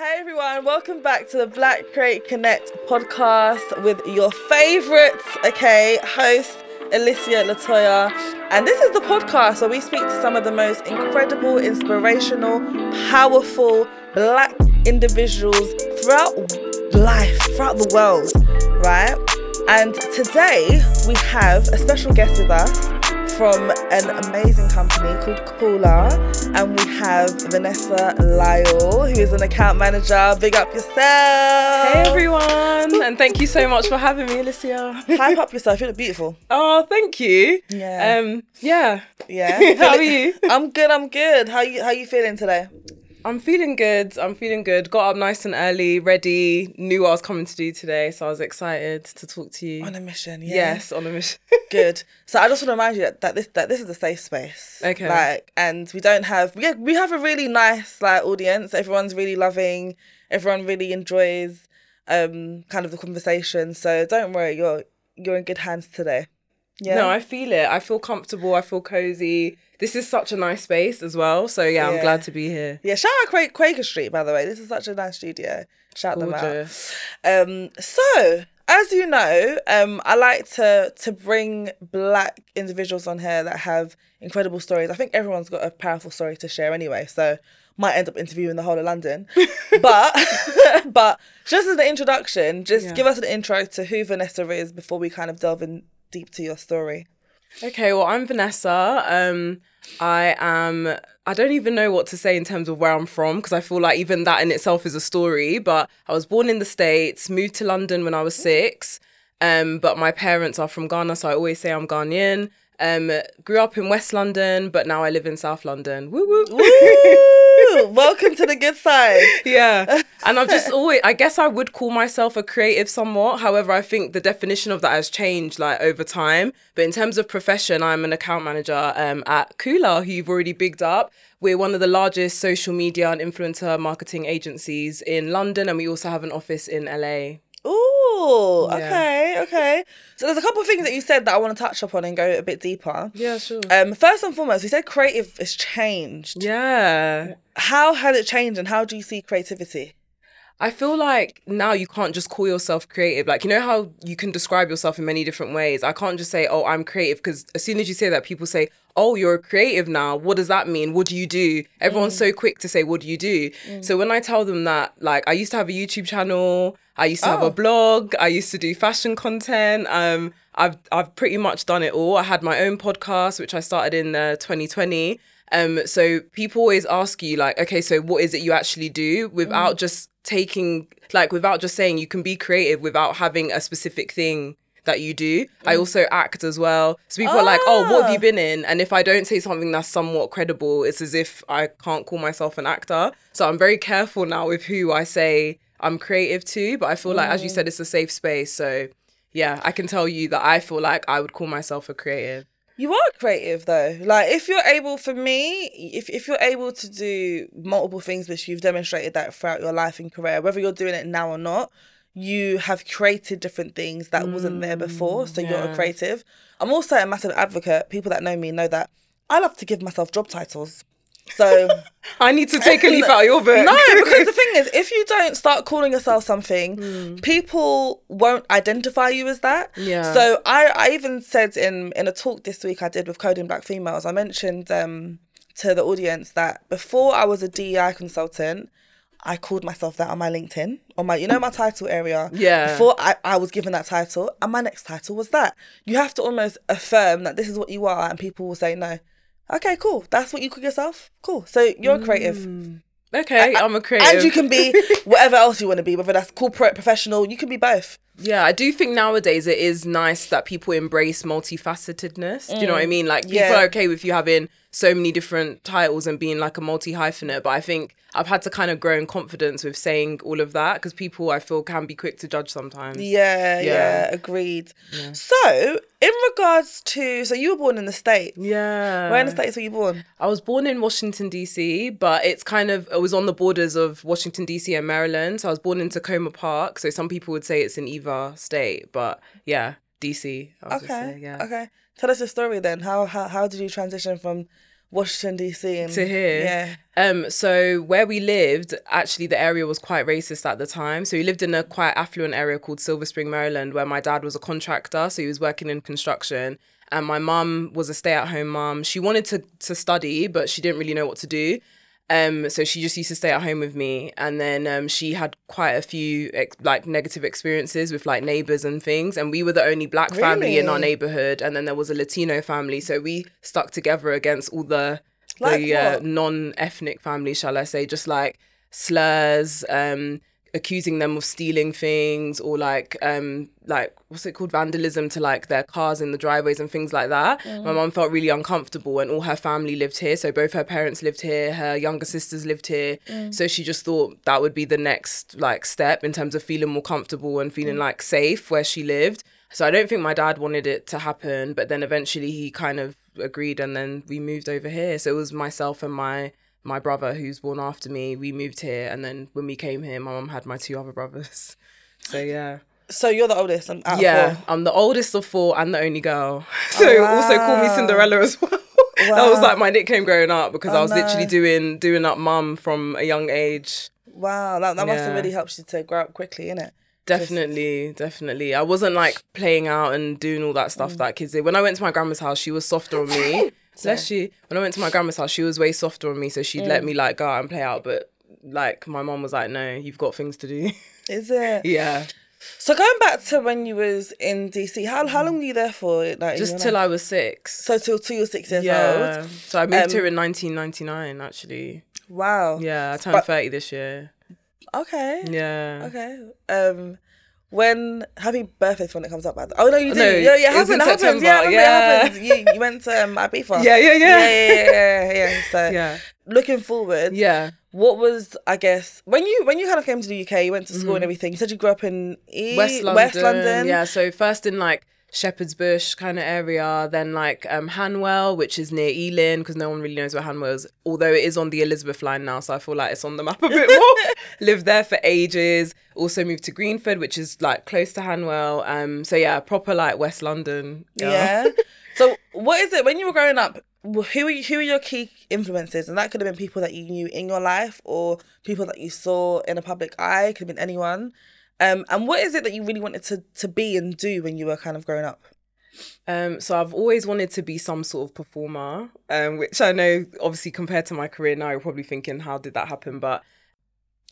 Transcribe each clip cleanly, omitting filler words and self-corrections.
Hey everyone, welcome back to the Black Create Connect podcast with your favourite, host Alicia Latoya. And this is the podcast where we speak to some of the most incredible, inspirational, powerful Black individuals throughout life, throughout the world, right? And today we have a special guest with us from an amazing company called Coolr, and we have Vanessa Lyall, who is an account manager. Big up yourself. Hey everyone, and thank you so much for having me, Alicia. Hype up yourself, you look beautiful. Oh, thank you. Yeah. How are you? I'm good. How you feeling today? I'm feeling good. Got up nice and early, ready, knew what I was coming to do today, so I was excited to talk to you. On a mission, yeah. Yes, on a mission. Good. So I just want to remind you that this is a safe space. Okay. And we have a really nice audience. Everyone's really loving, everyone really enjoys kind of the conversation. So don't worry, you're in good hands today. Yeah. No, I feel it. I feel comfortable. I feel cozy. This is such a nice space as well. So, yeah. I'm glad to be here. Yeah, shout out Quaker Street, by the way. This is such a nice studio. Shout them out. So, as you know, I like to bring Black individuals on here that have incredible stories. I think everyone's got a powerful story to share anyway. So, might end up interviewing the whole of London. but just as an introduction, give us an intro to who Vanessa is before we kind of delve in deep to your story. Okay, well, I'm Vanessa. I don't even know what to say in terms of where I'm from, because I feel like even that in itself is a story, but I was born in the States, moved to London when I was 6, but my parents are from Ghana, so I always say I'm Ghanaian. Grew up in West London, but now I live in South London. Woo woo. Woo! Welcome to the good side. Yeah. And I've just always, I guess I would call myself a creative somewhat. However, I think the definition of that has changed over time. But in terms of profession, I'm an account manager at Coolr, who you've already bigged up. We're one of the largest social media and influencer marketing agencies in London, and we also have an office in LA. Ooh, yeah. Okay. So there's a couple of things that you said that I want to touch upon and go a bit deeper. Yeah, sure. First and foremost, you said creative has changed. Yeah. How has it changed, and how do you see creativity? I feel like now you can't just call yourself creative. How you can describe yourself in many different ways. I can't just say, oh, I'm creative, because as soon as you say that, people say, oh, you're a creative now. What does that mean? What do you do? Everyone's so quick to say, what do you do? Mm. So when I tell them that, I used to have a YouTube channel, I used to have a blog, I used to do fashion content. I've pretty much done it all. I had my own podcast, which I started in 2020. So people always ask you okay, so what is it you actually do, without just taking, without just saying you can be creative without having a specific thing that you do. I also act as well. So people are like, oh, what have you been in? And if I don't say something that's somewhat credible, it's as if I can't call myself an actor. So I'm very careful now with who I say I'm creative to, but I feel like, as you said, it's a safe space. So yeah, I can tell you that I feel like I would call myself a creative. You are creative though. If you're able, if you're able to do multiple things, which you've demonstrated that throughout your life and career, whether you're doing it now or not, you have created different things that wasn't there before. So you're a creative. I'm also a massive advocate. People that know me know that I love to give myself job titles. So I need to take a leaf out of your book. No, because the thing is, if you don't start calling yourself something, people won't identify you as that. Yeah. So I even said in a talk this week I did with Coding Black Females, I mentioned to the audience that before I was a DEI consultant, I called myself that on my LinkedIn, on my, my title area. Yeah. Before I was given that title, and my next title was that. You have to almost affirm that this is what you are, and people will say no. Okay, cool. That's what you call yourself? Cool. So you're a creative. Okay, I'm a creative. And you can be whatever else you want to be, whether that's corporate, professional, you can be both. Yeah, I do think nowadays it is nice that people embrace multifacetedness. Do you know what I mean? People are okay with you having so many different titles and being a multi-hyphenate, but I think I've had to kind of grow in confidence with saying all of that, because people, I feel, can be quick to judge sometimes. Yeah, agreed. Yeah. So, in regards to... So, you were born in the States. Yeah. Where in the States were you born? I was born in Washington, D.C., but it was on the borders of Washington, D.C. and Maryland. So, I was born in Tacoma Park. So, some people would say it's in either state, but yeah, D.C. I was just saying, yeah. Okay. Tell us your story then. How did you transition from Washington, D.C. To here. Yeah. So where we lived, actually the area was quite racist at the time. So we lived in a quite affluent area called Silver Spring, Maryland, where my dad was a contractor. So he was working in construction. And my mum was a stay-at-home mum. She wanted to study, but she didn't really know what to do. So she just used to stay at home with me. And then she had quite a few negative experiences with neighbours and things. And we were the only black family in our neighbourhood. And then there was a Latino family. So we stuck together against all the non-ethnic families, shall I say, just slurs, accusing them of stealing things or what's it called, vandalism to their cars in the driveways and things like that. Mm. My mum felt really uncomfortable, and all her family lived here. So both her parents lived here, her younger sisters lived here. Mm. So she just thought that would be the next step in terms of feeling more comfortable and feeling safe where she lived. So I don't think my dad wanted it to happen, but then eventually he kind of agreed, and then we moved over here. So it was myself and my brother, who's born after me. We moved here, and then when we came here, my mum had my two other brothers. So yeah. So you're the oldest? Out of four. I'm the oldest of four and the only girl. So also call me Cinderella as well. Wow. That was my nickname growing up, because I was literally doing up mum from a young age. Wow, that must have really helped you to grow up quickly, innit? Definitely. I wasn't playing out and doing all that stuff that kids did. When I went to my grandma's house, she was softer on me. When I went to my grandma's house, she was way softer on me, so she'd let me go out and play out, but my mom was no, you've got things to do. Is it? Yeah. So going back to when you was in DC, how long were you there for? Just till I was 6. So till you were 6 years old. So I moved here in 1999 actually. Wow. Yeah, I turned 30 this year. Okay. Yeah. Okay. When happy birthdays when it comes up? Oh no, you do. It happens. Yeah. You went to Ibiza. Yeah. So looking forward. Yeah. What was, I guess, when you kind of came to the UK, you went to school and everything. You said you grew up in West London. Yeah. So first in Shepherd's Bush kind of area, then Hanwell, which is near Ealing, because no one really knows where Hanwell is, although it is on the Elizabeth line now, so I feel it's on the map a bit more. Lived there for ages. Also moved to Greenford, which is close to Hanwell. So yeah, proper West London. Yeah. So what is it when you were growing up? Who were your key influences? And that could have been people that you knew in your life, or people that you saw in a public eye. Could have been anyone. And what is it that you really wanted to be and do when you were kind of growing up? So I've always wanted to be some sort of performer, which I know, obviously, compared to my career now, you're probably thinking, how did that happen? But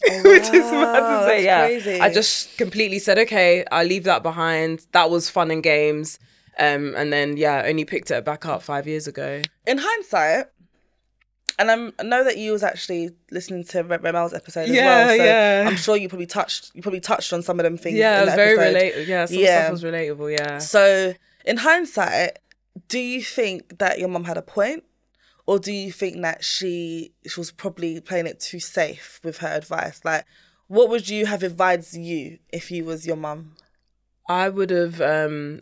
which is mad to say, yeah. Crazy. I just completely said, okay, I'll leave that behind. That was fun and games. And then, only picked it back up 5 years ago. In hindsight... And I know that you was actually listening to Ramel's episode as well. So I'm sure you probably touched on some of them things. Yeah, it was very relatable. Yeah, some stuff was relatable, yeah. So in hindsight, do you think that your mum had a point? Or do you think that she was probably playing it too safe with her advice? What would you have advised you if you was your mum? I would have,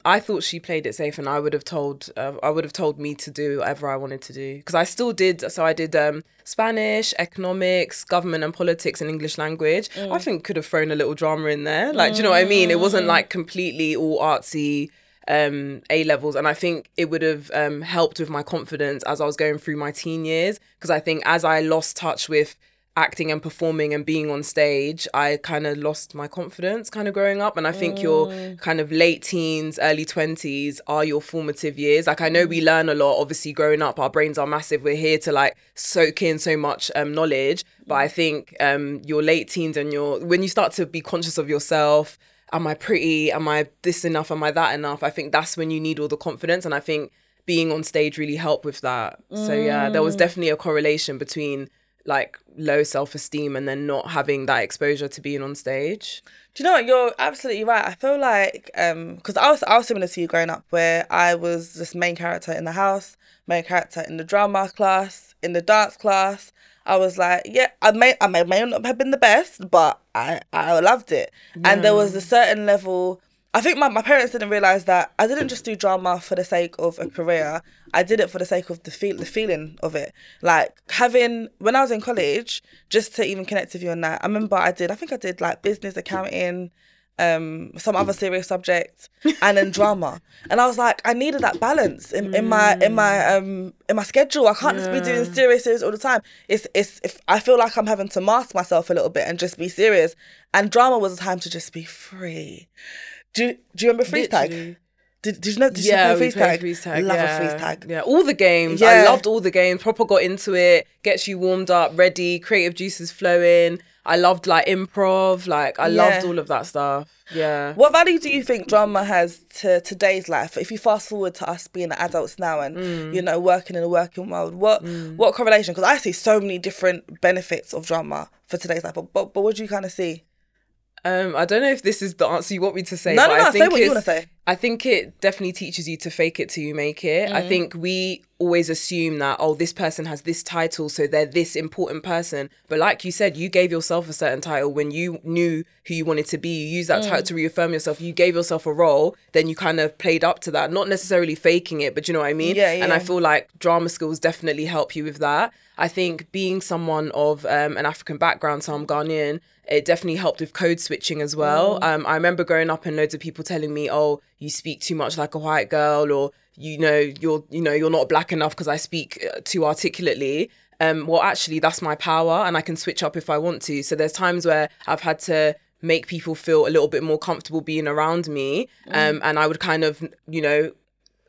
I thought she played it safe, and I would have told me to do whatever I wanted to do. Because I still did, so I did Spanish, economics, government and politics and English language. Mm. I think could have thrown a little drama in there. Do you know what I mean? It wasn't completely all artsy A-levels. And I think it would have helped with my confidence as I was going through my teen years. Because I think as I lost touch with acting and performing and being on stage, I kind of lost my confidence kind of growing up. And I think your kind of late teens, early 20s are your formative years. I know we learn a lot, obviously growing up, our brains are massive. We're here to soak in so much knowledge. But I think your late teens and when you start to be conscious of yourself, am I pretty? Am I this enough? Am I that enough? I think that's when you need all the confidence. And I think being on stage really helped with that. So yeah, there was definitely a correlation between low self-esteem and then not having that exposure to being on stage. Do you know what? You're absolutely right. I feel because I was similar to you growing up, where I was this main character in the house, main character in the drama class, in the dance class. I was I may not have been the best, but I loved it. Yeah. And there was a certain level, I think my parents didn't realise that I didn't just do drama for the sake of a career. I did it for the sake of the feeling of it. When I was in college, just to even connect with you on that, I remember I think I did business, accounting, some other serious subject, and then drama. And I was like, I needed that balance in my schedule. I can't just be doing serious all the time. If I feel like I'm having to mask myself a little bit and just be serious. And drama was a time to just be free. Do you remember freeze tag? Did you know? Did you play freeze tag? Love a freeze tag. Yeah, all the games. Yeah. I loved all the games. Proper got into it. Gets you warmed up, ready. Creative juices flowing. I loved like improv. Like I loved all of that stuff. Yeah. What value do you think drama has to today's life? If you fast forward to us being adults now and you know, working in a working world, what correlation? Because I see so many different benefits of drama for today's life. But what do you kind of see? I don't know if this is the answer you want me to say. No, say what you want to say. I think it definitely teaches you to fake it till you make it. I think we always assume that, oh, this person has this title, so they're this important person. But like you said, you gave yourself a certain title when you knew who you wanted to be. You used that title to reaffirm yourself. You gave yourself a role, then you kind of played up to that. Not necessarily faking it, but you know what I mean? Yeah, yeah. And I feel like drama skills definitely help you with that. I think being someone of an African background, so I'm Ghanaian, it definitely helped with code switching as well. I remember growing up and loads of people telling me, oh, you speak too much like a white girl, or, you know, you're not black enough because I speak too articulately. Well, actually, that's my power and I can switch up if I want to. So there's times where I've had to make people feel a little bit more comfortable being around me. And I would kind of, you know,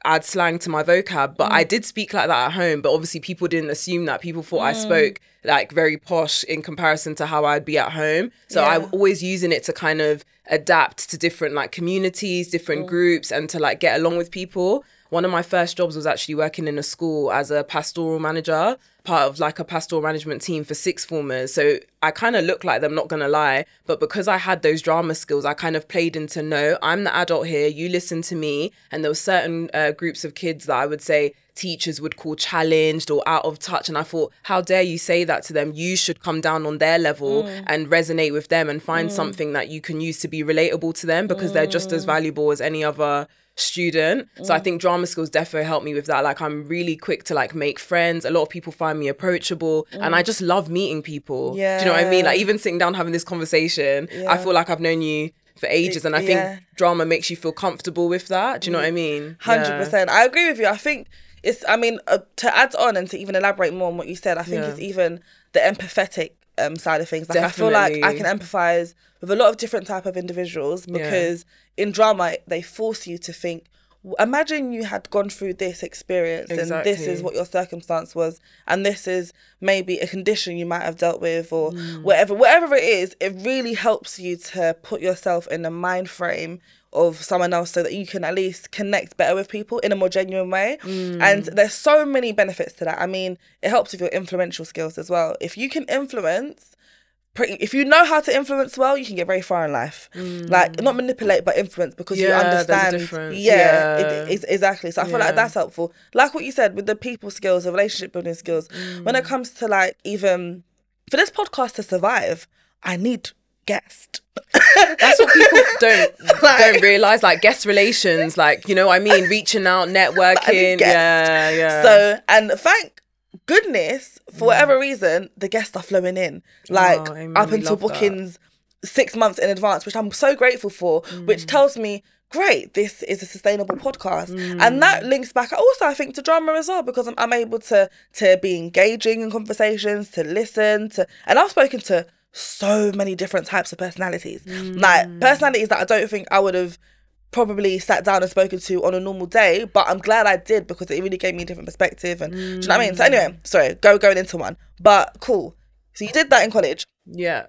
add slang to my vocab, but I did speak like that at home, but obviously people didn't assume that. People thought I spoke like very posh in comparison to how I'd be at home. So I'm always using it to kind of adapt to different like communities, different groups, and to like get along with people. One of my first jobs was actually working in a school as a pastoral manager, part of like a pastoral management team for sixth formers. So I kind of looked like them, not going to lie. But because I had those drama skills, I kind of played into, no, I'm the adult here, you listen to me. And there were certain groups of kids that I would say teachers would call challenged or out of touch. And I thought, how dare you say that to them? You should come down on their level and resonate with them and find something that you can use to be relatable to them, because they're just as valuable as any other student. So I think drama skills definitely helped me with that. Like I'm really quick to like make friends. A lot of people find me approachable and I just love meeting people. Yeah. Do you know what I mean? Like even sitting down having this conversation, I feel like I've known you for ages, and I think drama makes you feel comfortable with that. Do you know what I mean? 100%. Yeah. I agree with you. I think it's, I mean, to add on and to even elaborate more on what you said, I think it's even the empathetic side of things. Like definitely. I feel like I can empathise with a lot of different type of individuals, because in drama they force you to think, imagine you had gone through this experience and this is what your circumstance was, and this is maybe a condition you might have dealt with, or whatever it is. It really helps you to put yourself in the mind frame of someone else, so that you can at least connect better with people in a more genuine way. And there's so many benefits to that. I mean, it helps with your influential skills as well. If you can influence, if you know how to influence well, you can get very far in life. Like, not manipulate, but influence, because you understand. There's a difference. Exactly. So I feel like that's helpful. Like what you said with the people skills, the relationship building skills, when it comes to like, even for this podcast to survive, I need guests. That's what people don't realise, like guest relations, like, you know what I mean, reaching out, networking. So, and thank goodness, for whatever reason, the guests are flowing in, like, up until bookings 6 months in advance, which I'm so grateful for, which tells me, great, this is a sustainable podcast. And that links back also, I think, to drama as well, because I'm able to be engaging in conversations, to listen to, and I've spoken to so many different types of personalities, like personalities that I don't think I would have probably sat down and spoken to on a normal day, but I'm glad I did, because it really gave me a different perspective. And do you know what I mean? So anyway, sorry, going into one, but cool. So you did that in college. Yeah.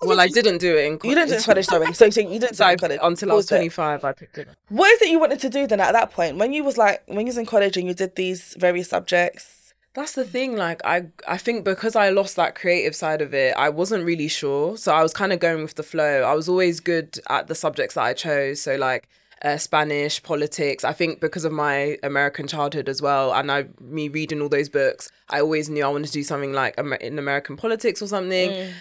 Well, I didn't do it in college. You didn't do it in college, sorry. So you didn't do it in college. Until I was 25, I picked it up. What is it you wanted to do then at that point? When you was in college and you did these various subjects? That's the thing, like, I think because I lost that creative side of it, I wasn't really sure. So I was kind of going with the flow. I was always good at the subjects that I chose. So, like, Spanish, politics. I think because of my American childhood as well, and me reading all those books, I always knew I wanted to do something like in American politics or something.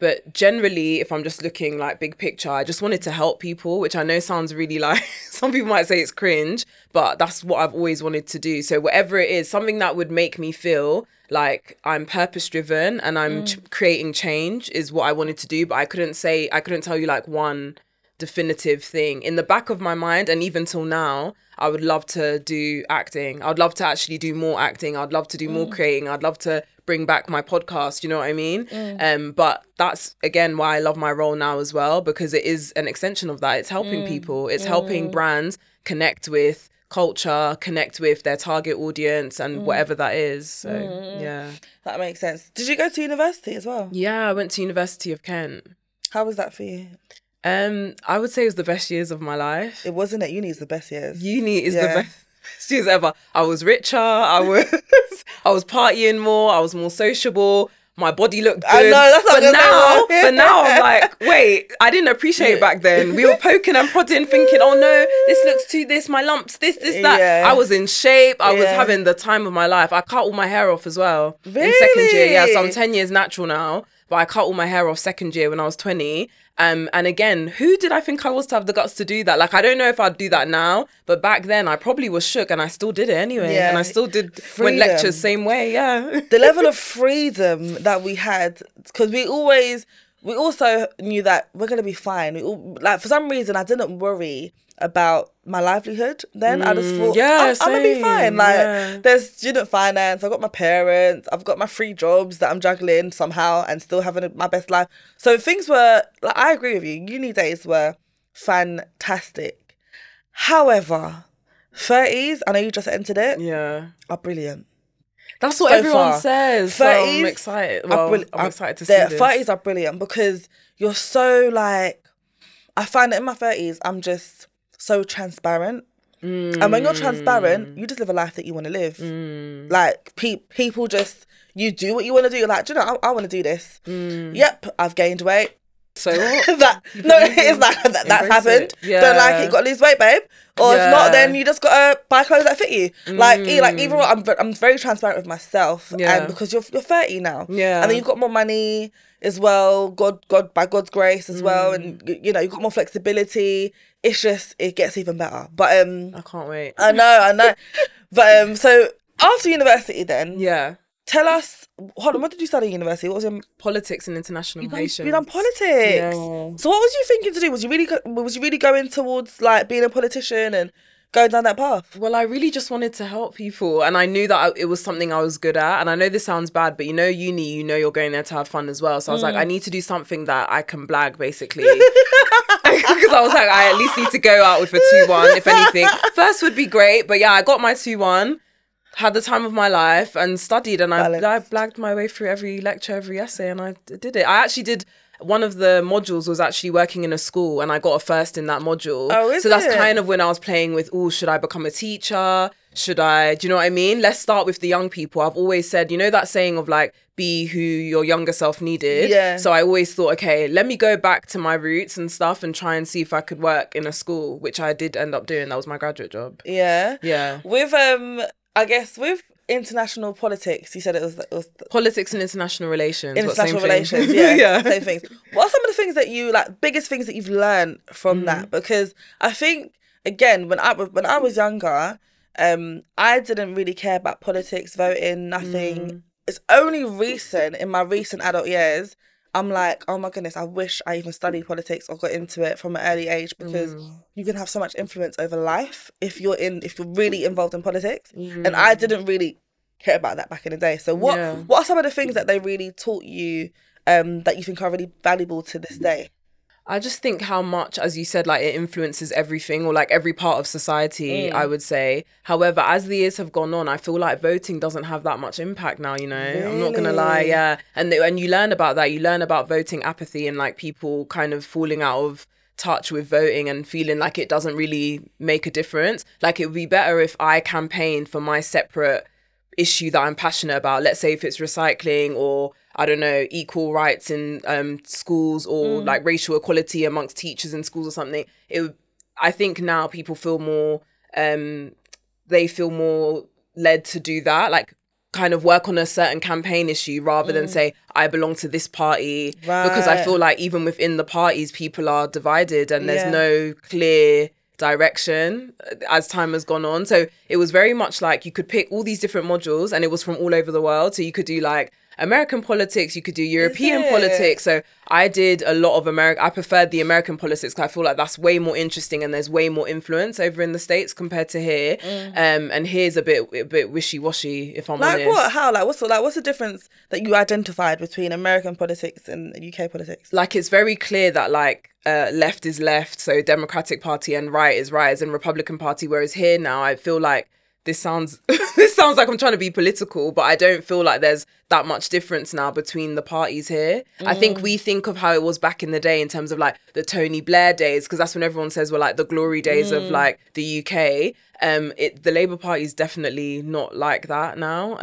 But generally, if I'm just looking like big picture, I just wanted to help people, which I know sounds really like, some people might say it's cringe, but that's what I've always wanted to do. So whatever it is, something that would make me feel like I'm purpose driven and I'm creating change is what I wanted to do. But I couldn't tell you like one definitive thing. In the back of my mind, and even till now, I would love to do acting. I'd love to actually do more acting. I'd love to do more creating. I'd love to bring back my podcast, you know what I mean? But that's, again, why I love my role now as well, because it is an extension of that. It's helping people. It's helping brands connect with culture, connect with their target audience and whatever that is. So, yeah. That makes sense. Did you go to university as well? Yeah, I went to University of Kent. How was that for you? I would say it was the best years of my life. It wasn't at uni, it's the best years. Uni is the best years ever. I was richer, I was partying more, I was more sociable, my body looked good. I know, that's not good. But now I'm like, wait, I didn't appreciate it back then. We were poking and prodding, thinking, oh no, this looks too this, my lumps, this, that. Yeah. I was in shape, I was having the time of my life. I cut all my hair off as well. Really? In second year, yeah, so I'm 10 years natural now. But I cut all my hair off second year when I was 20. And again, who did I think I was to have the guts to do that? Like, I don't know if I'd do that now, but back then I probably was shook, and I still did it anyway. Yeah. And I still did freedom. When lectures, same way, yeah. The level of freedom that we had, because we also knew that we're going to be fine. For some reason, I didn't worry about my livelihood then. I just thought, I'm going to be fine. Like, there's student finance, I've got my parents, I've got my free jobs that I'm juggling somehow and still having my best life. So things were, like, I agree with you, uni days were fantastic. However, 30s, I know you just entered it, are brilliant. That's what everyone says. 30s, so I'm excited. I'm excited to see this. 30s are brilliant because you're so, like, I find that in my 30s, I'm just so transparent. And when you're transparent, you just live a life that you want to live. Like, people just, you do what you want to do. You're like, do you know, I want to do this. Yep, I've gained weight. So what? That's happened. Yeah. Don't like it, you got to lose weight, babe. Or if not, then you just got to buy clothes that fit you. Like even though I'm very transparent with myself, and because you're 30 now, and then you've got more money as well. God, by God's grace as well, and you know you've got more flexibility. It's just it gets even better. But I can't wait. I know. But so after university, then Tell us, hold on, what did you study at university? What was your... Politics and international relations. You done politics. Yeah. So what was you thinking to do? Was you really going towards like being a politician and going down that path? Well, I really just wanted to help people, and I knew that it was something I was good at. And I know this sounds bad, but you know uni, you know you're going there to have fun as well. So I was like, I need to do something that I can blag, basically. Because I was like, I at least need to go out with a 2-1, if anything. First would be great, but yeah, I got my 2-1. Had the time of my life and studied, and I blagged my way through every lecture, every essay, and I did it. I actually did, one of the modules was actually working in a school, and I got a first in that module. Oh, is it? So that's kind of when I was playing with, should I become a teacher? Should I, do you know what I mean? Let's start with the young people. I've always said, you know that saying of like, be who your younger self needed. Yeah. So I always thought, okay, let me go back to my roots and stuff and try and see if I could work in a school, which I did end up doing. That was my graduate job. Yeah. Yeah. With, I guess with international politics, you said it was politics and international relations. International relations, same things. What are some of the things that you like? Biggest things that you've learned from that? Because I think again, when I was younger, I didn't really care about politics, voting, nothing. It's only in my recent adult years, I'm like, oh my goodness, I wish I even studied politics or got into it from an early age, because you can have so much influence over life if you're really involved in politics. And I didn't really care about that back in the day. So what are some of the things that they really taught you that you think are really valuable to this day? I just think how much, as you said, like it influences everything, or like every part of society, I would say. However, as the years have gone on, I feel like voting doesn't have that much impact now, you know? Really? I'm not going to lie, yeah. And you learn about that. You learn about voting apathy and like people kind of falling out of touch with voting and feeling like it doesn't really make a difference. Like it would be better if I campaigned for my separate issue that I'm passionate about. Let's say if it's recycling or, I don't know, equal rights in schools, or like racial equality amongst teachers in schools or something. I think now people feel more led to do that. Like kind of work on a certain campaign issue rather than say, I belong to this party. Right. Because I feel like even within the parties, people are divided and there's no clear direction as time has gone on. So it was very much like you could pick all these different modules and it was from all over the world. So you could do like American politics, you could do European politics. So I did a lot of America. I preferred the American politics because I feel like that's way more interesting and there's way more influence over in the States compared to here. And here's a bit wishy-washy, if I'm honest. Like what? How? Like what's the difference that you identified between American politics and UK politics? Like it's very clear that like left is left, so Democratic Party, and right is right, and Republican Party. Whereas here now, I feel like this sounds like I'm trying to be political, but I don't feel like there's that much difference now between the parties here. I think we think of how it was back in the day in terms of like the Tony Blair days, because that's when everyone says we're like the glory days of like the UK. The Labour Party is definitely not like that now.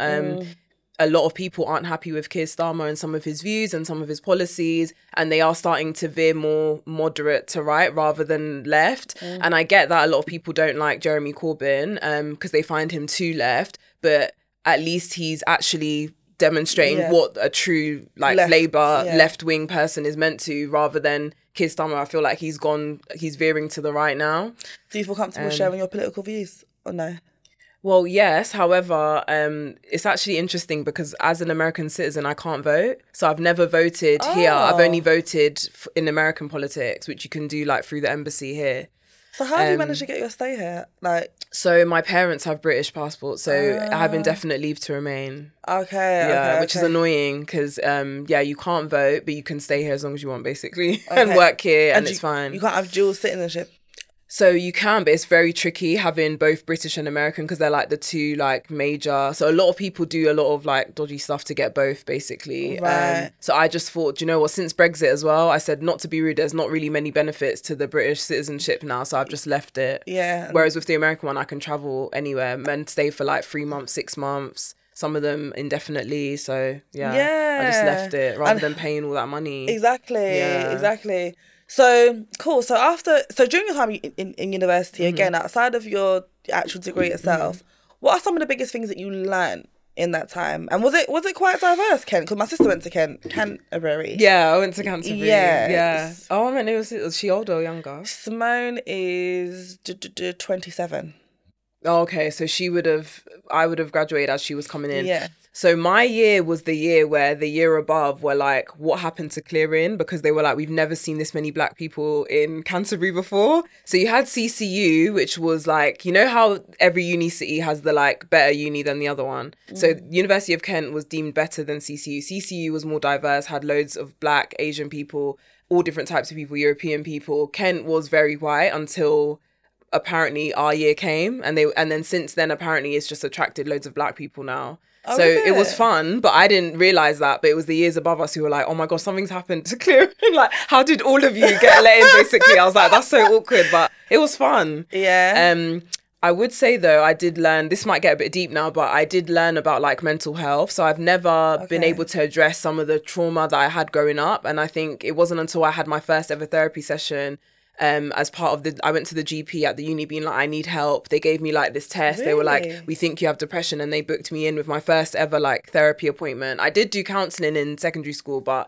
A lot of people aren't happy with Keir Starmer and some of his views and some of his policies, and they are starting to veer more moderate to right rather than left. And I get that a lot of people don't like Jeremy Corbyn because they find him too left, but at least he's actually demonstrating what a true like Labour left-wing person is meant to, rather than Keir Starmer. I feel like he's veering to the right now. Do you feel comfortable sharing your political views or no? Well, yes. However, it's actually interesting because as an American citizen, I can't vote. So I've never voted here. I've only voted in American politics, which you can do like through the embassy here. So how have you managed to get your stay here? Like, so my parents have British passports, so I have indefinite leave to remain. Which is annoying because you can't vote, but you can stay here as long as you want, basically, and work here, and it's fine. You can't have dual citizenship. So you can, but it's very tricky having both British and American because they're like the two like major. So a lot of people do a lot of like dodgy stuff to get both, basically. Right. So I just thought, do you know what, since Brexit as well, I said, not to be rude, there's not really many benefits to the British citizenship now. So I've just left it. Yeah. Whereas with the American one, I can travel anywhere and stay for like 3 months, 6 months. Some of them indefinitely. So yeah. I just left it rather than paying all that money. Exactly. So, cool. So, during your time in university, again, outside of your actual degree itself, what are some of the biggest things that you learned in that time? And was it quite diverse, Kent? Because my sister went to Canterbury. Yeah, I went to Canterbury. Yeah. Oh, I mean, was she older or younger? Simone is 27. Oh, okay. So, I would have graduated as she was coming in. Yeah. So my year was the year where the year above were like, what happened to clearing? Because they were like, we've never seen this many black people in Canterbury before. So you had CCU, which was like, you know how every uni city has the like better uni than the other one. So University of Kent was deemed better than CCU. CCU was more diverse, had loads of black, Asian people, all different types of people, European people. Kent was very white until apparently our year came. And then since then, apparently it's just attracted loads of black people now. So it was fun, but I didn't realise that. But it was the years above us who were like, oh my gosh, something's happened to clear. Like, how did all of you get let in, basically? I was like, that's so awkward, but it was fun. Yeah. I would say, though, I did learn, this might get a bit deep now, but I did learn about like mental health. So I've never been able to address some of the trauma that I had growing up. And I think it wasn't until I had my first ever therapy session as part of I went to the GP at the uni being like, I need help. They gave me like this test. Really? They were like, we think you have depression. And they booked me in with my first ever like therapy appointment. I did do counselling in secondary school, but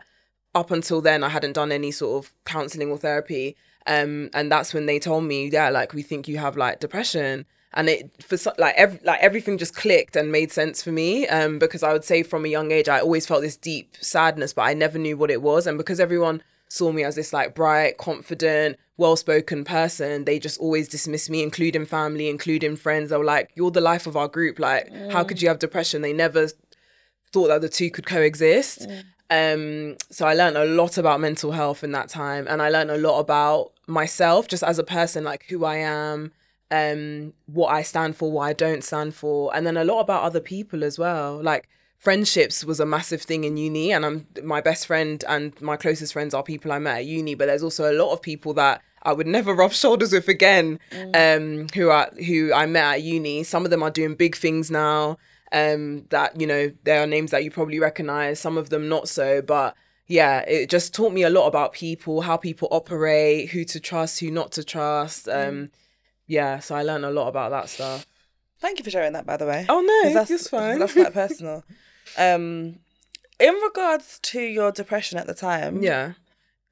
up until then I hadn't done any sort of counselling or therapy. And that's when they told me, we think you have like depression. And everything just clicked and made sense for me because I would say from a young age, I always felt this deep sadness, but I never knew what it was. And because everyone saw me as this like bright, confident, well-spoken person, they just always dismissed me, including family, including friends. They were like, you're the life of our group. Like, how could you have depression? They never thought that the two could coexist. So I learned a lot about mental health in that time. And I learned a lot about myself just as a person, like who I am, what I stand for, what I don't stand for. And then a lot about other people as well. Like, friendships was a massive thing in uni, and my best friend and my closest friends are people I met at uni, but there's also a lot of people that I would never rub shoulders with again, who I met at uni. Some of them are doing big things now, that, you know, there are names that you probably recognise, some of them not so, but yeah, it just taught me a lot about people, how people operate, who to trust, who not to trust. So I learned a lot about that stuff. Thank you for sharing that, by the way. Oh, no, that's fine. That's quite personal. In regards to your depression at the time, yeah,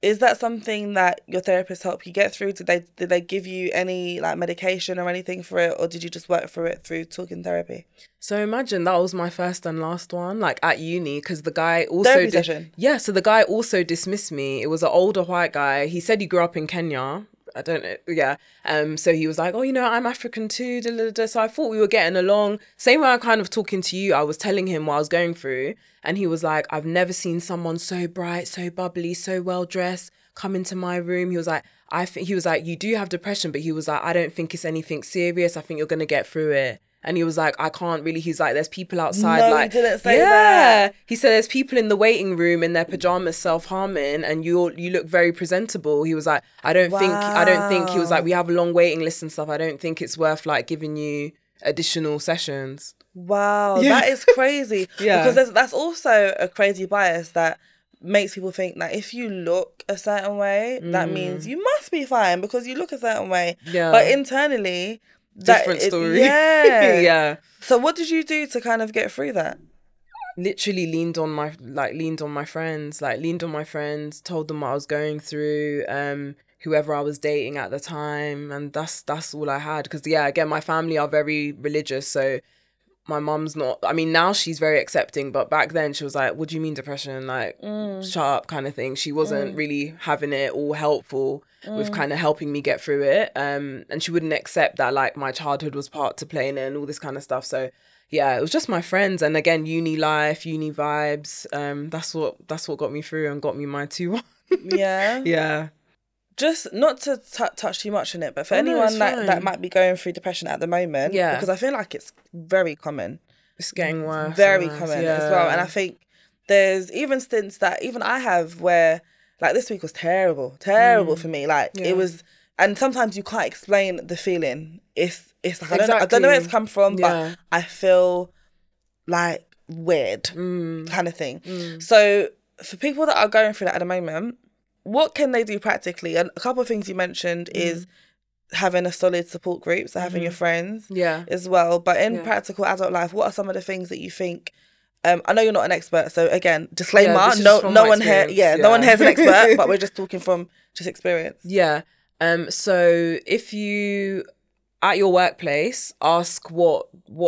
is that something that your therapist helped you get through? Did they give you any like medication or anything for it, or did you just work through it through talking therapy? So imagine that was my first and last one, like at uni, because the guy also therapy session. Yeah, so the guy also dismissed me. It was an older white guy. He said he grew up in Kenya. I don't know. Yeah. So he was like, oh, you know, I'm African too. Da, da, da. So I thought we were getting along. Same way I'm kind of talking to you. I was telling him what I was going through. And he was like, I've never seen someone so bright, so bubbly, so well-dressed come into my room. He was like, he was like, you do have depression, but he was like, I don't think it's anything serious. I think you're going to get through it. And he was like, I can't really. He's like, there's people outside. No, like, he didn't say that. He said, there's people in the waiting room in their pajamas self-harming, and you look very presentable. He was like, I don't think. He was like, we have a long waiting list and stuff. I don't think it's worth like giving you additional sessions. Wow, yeah. That is crazy. Yeah, because that's also a crazy bias that makes people think that if you look a certain way, that means you must be fine because you look a certain way. Yeah, but internally. Different story. Yeah. Yeah. So what did you do to kind of get through that? Literally leaned on my friends, told them what I was going through, whoever I was dating at the time, and that's all I had. Because yeah, again, my family are very religious, so my mum's not. I mean, now she's very accepting, but back then she was like, "What do you mean depression? Like, shut up," kind of thing. She wasn't really having it all helpful with kind of helping me get through it. And she wouldn't accept that like my childhood was part to play in it and all this kind of stuff. So yeah, it was just my friends and again, uni life, uni vibes. That's what got me through and got me my 2-1. Yeah, yeah. Just not to touch too much on it, but for anyone that might be going through depression at the moment, yeah, because I feel like it's very common. It's getting worse. Very common as well. And I think there's even stints that even I have where, like, this week was terrible for me. Like, it was, and sometimes you can't explain the feeling. It's like, I don't know where it's come from, but I feel, like, weird kind of thing. So for people that are going through that at the moment, what can they do practically? And a couple of things you mentioned is having a solid support group, so having your friends as well. But in practical adult life, what are some of the things that you think? I know you're not an expert, so again, disclaimer, no one here is an expert, but we're just talking from just experience. Yeah. So if you, at your workplace, ask what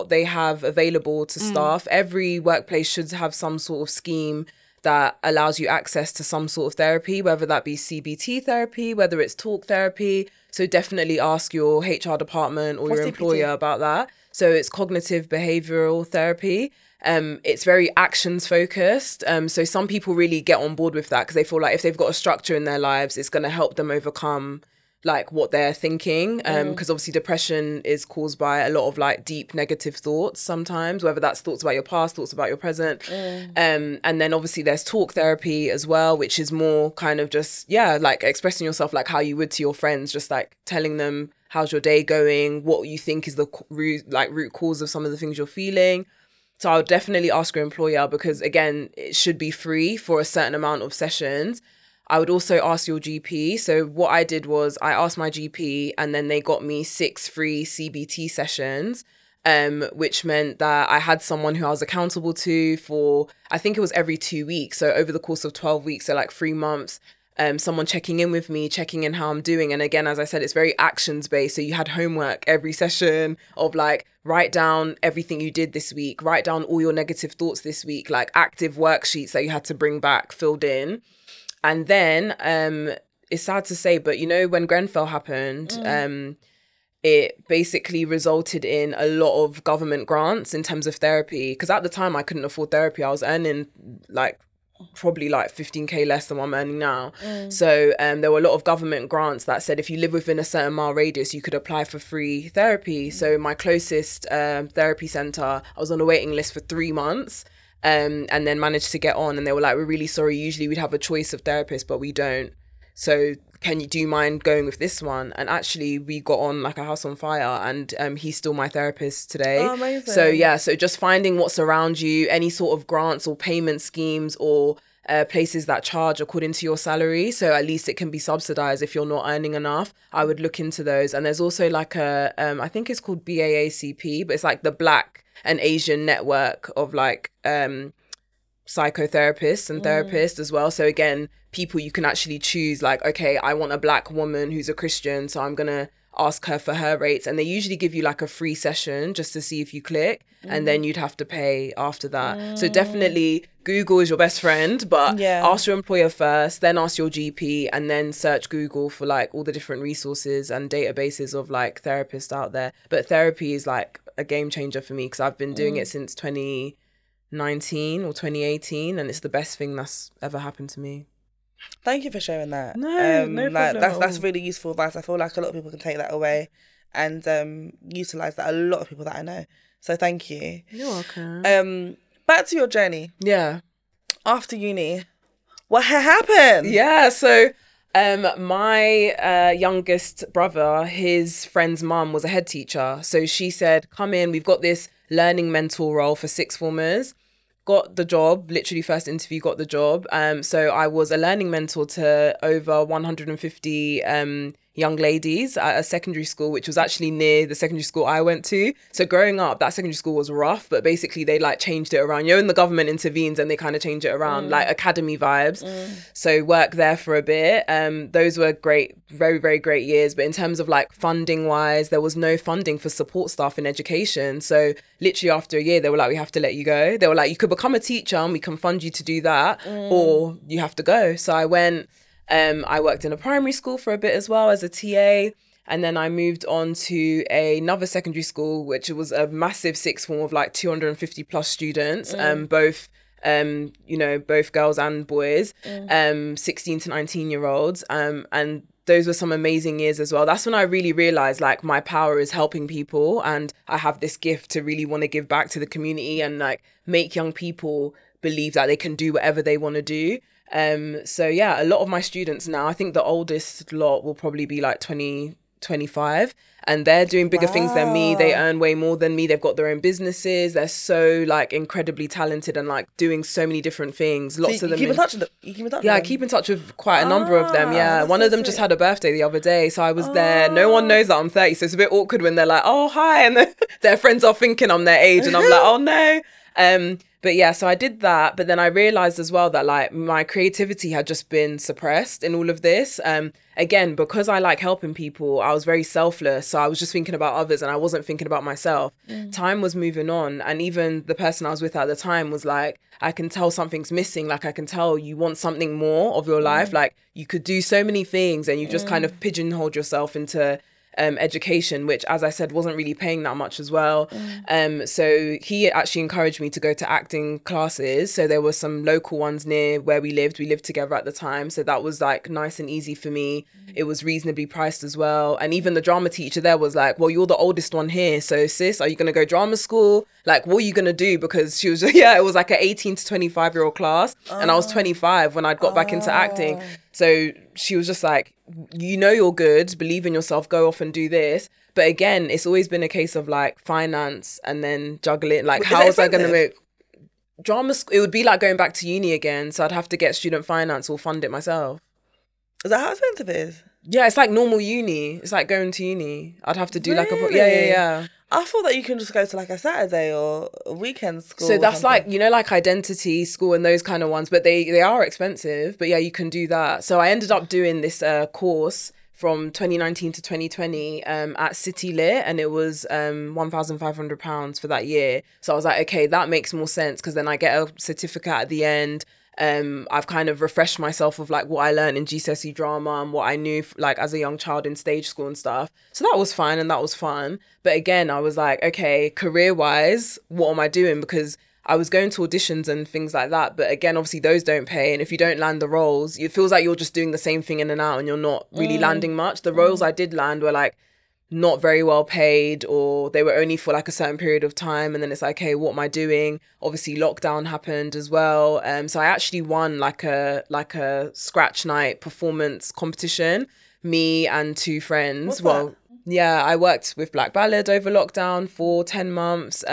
they have available to staff. Every workplace should have some sort of scheme that allows you access to some sort of therapy, whether that be CBT therapy, whether it's talk therapy. So definitely ask your HR department or your employer about that. So it's cognitive behavioral therapy. It's very actions focused. So some people really get on board with that because they feel like if they've got a structure in their lives, it's going to help them overcome like what they're thinking. Because obviously depression is caused by a lot of like deep negative thoughts sometimes, whether that's thoughts about your past, thoughts about your present. And then obviously there's talk therapy as well, which is more kind of just, like expressing yourself like how you would to your friends, just like telling them how's your day going, what you think is the root cause of some of the things you're feeling. So I would definitely ask your employer because again, it should be free for a certain amount of sessions. I would also ask your GP. So what I did was I asked my GP and then they got me 6 free CBT sessions, which meant that I had someone who I was accountable to for, I think it was every 2 weeks. So over the course of 12 weeks, so like 3 months, someone checking in with me, checking in how I'm doing. And again, as I said, it's very actions based. So you had homework every session of like, write down everything you did this week, write down all your negative thoughts this week, like active worksheets that you had to bring back filled in. And then it's sad to say, but you know, when Grenfell happened, it basically resulted in a lot of government grants in terms of therapy. Because at the time I couldn't afford therapy. I was earning like probably like 15k less than what I'm earning now. So there were a lot of government grants that said if you live within a certain mile radius, you could apply for free therapy. So my closest therapy centre, I was on a waiting list for 3 months. And then managed to get on and they were like, we're really sorry, usually we'd have a choice of therapists, but we don't. So do you mind going with this one? And actually we got on like a house on fire and he's still my therapist today. Oh, amazing. So yeah, so just finding what's around you, any sort of grants or payment schemes or places that charge according to your salary. So at least it can be subsidized if you're not earning enough. I would look into those. And there's also like a, I think it's called BAACP, but it's like the Black and Asian network of like psychotherapists and therapists as well. So again, people you can actually choose like, okay, I want a Black woman who's a Christian, so I'm going to ask her for her rates. And they usually give you like a free session just to see if you click, and then you'd have to pay after that. So definitely Google is your best friend, but ask your employer first, then ask your GP, and then search Google for like all the different resources and databases of like therapists out there. But therapy is like a game changer for me because I've been doing it since 2019 or 2018, and it's the best thing that's ever happened to me. Thank you for sharing that. No like, problem. That's really useful advice. I feel like a lot of people can take that away and utilise that, a lot of people that I know. So thank you. You're welcome. Back to your journey. Yeah. After uni, what happened? Yeah, so my youngest brother, his friend's mum was a head teacher. So she said, come in, we've got this learning mentor role for sixth formers. Got the job, literally first interview, got the job. So I was a learning mentor to over 150 young ladies at a secondary school, which was actually near the secondary school I went to. So growing up, that secondary school was rough, but basically they like changed it around. You know, when the government intervenes and they kind of change it around, like academy vibes. So work there for a bit. Those were great, very, very great years. But in terms of like funding wise, there was no funding for support staff in education. So literally after a year, they were like, we have to let you go. They were like, you could become a teacher and we can fund you to do that, or you have to go. So I went, I worked in a primary school for a bit as well as a TA. And then I moved on to another secondary school, which was a massive sixth form of like 250 plus students, both, you know, both girls and boys, 16 to 19 year olds. And those were some amazing years as well. That's when I really realized like my power is helping people, and I have this gift to really want to give back to the community and like make young people believe that they can do whatever they want to do. So yeah, a lot of my students now, I think the oldest lot will probably be like 20, 25, and they're doing bigger things than me. They earn way more than me. They've got their own businesses. They're so like incredibly talented and like doing so many different things. Lots of them. You keep in touch with them? Yeah, I keep in touch with quite a number of them. Yeah. One of them just had a birthday the other day. So I was there. No one knows that I'm 30. So it's a bit awkward when they're like, oh, hi. And their friends are thinking I'm their age, and I'm like, oh no. But yeah, so I did that. But then I realized as well that like my creativity had just been suppressed in all of this. Again, because I like helping people, I was very selfless. So I was just thinking about others and I wasn't thinking about myself. Time was moving on. And even the person I was with at the time was like, I can tell something's missing. Like I can tell you want something more of your life. Like you could do so many things, and you just kind of pigeonholed yourself into education, which, as I said, wasn't really paying that much as well. So he actually encouraged me to go to acting classes. So there were some local ones near where we lived. We lived together at the time. So that was like nice and easy for me. It was reasonably priced as well. And even the drama teacher there was like, well, you're the oldest one here. So sis, are you going to go drama school? Like, what are you going to do? Because she was, it was like an 18 to 25 year old class. And I was 25 when I'd got back into acting. So she was just like, you know, you're good, believe in yourself, go off and do this. But again, it's always been a case of like finance and then juggling. Like, how was I going to make drama school? It would be like going back to uni again. So I'd have to get student finance or fund it myself. Is that how expensive it is? Yeah, it's like normal uni. It's like going to uni. I'd have to do like a... Yeah. I thought that you can just go to like a Saturday or a weekend school. So that's like, you know, like identity school and those kind of ones, but they are expensive. But yeah, you can do that. So I ended up doing this course from 2019 to 2020 at City Lit, and it was £1,500 for that year. So I was like, okay, that makes more sense, because then I get a certificate at the end. I've kind of refreshed myself of like what I learned in GCSE drama and what I knew like as a young child in stage school and stuff. So that was fine and that was fun. But again, I was like, okay, career wise, what am I doing? Because I was going to auditions and things like that. But again, obviously those don't pay. And if you don't land the roles, it feels like you're just doing the same thing in and out, and you're not really landing much. The roles I did land were like not very well paid, or they were only for like a certain period of time, and then it's like, hey, what am I doing? Obviously lockdown happened as well, so I actually won like a scratch night performance competition, me and two friends. What's that? Yeah, I worked with Black Ballad over lockdown for 10 months,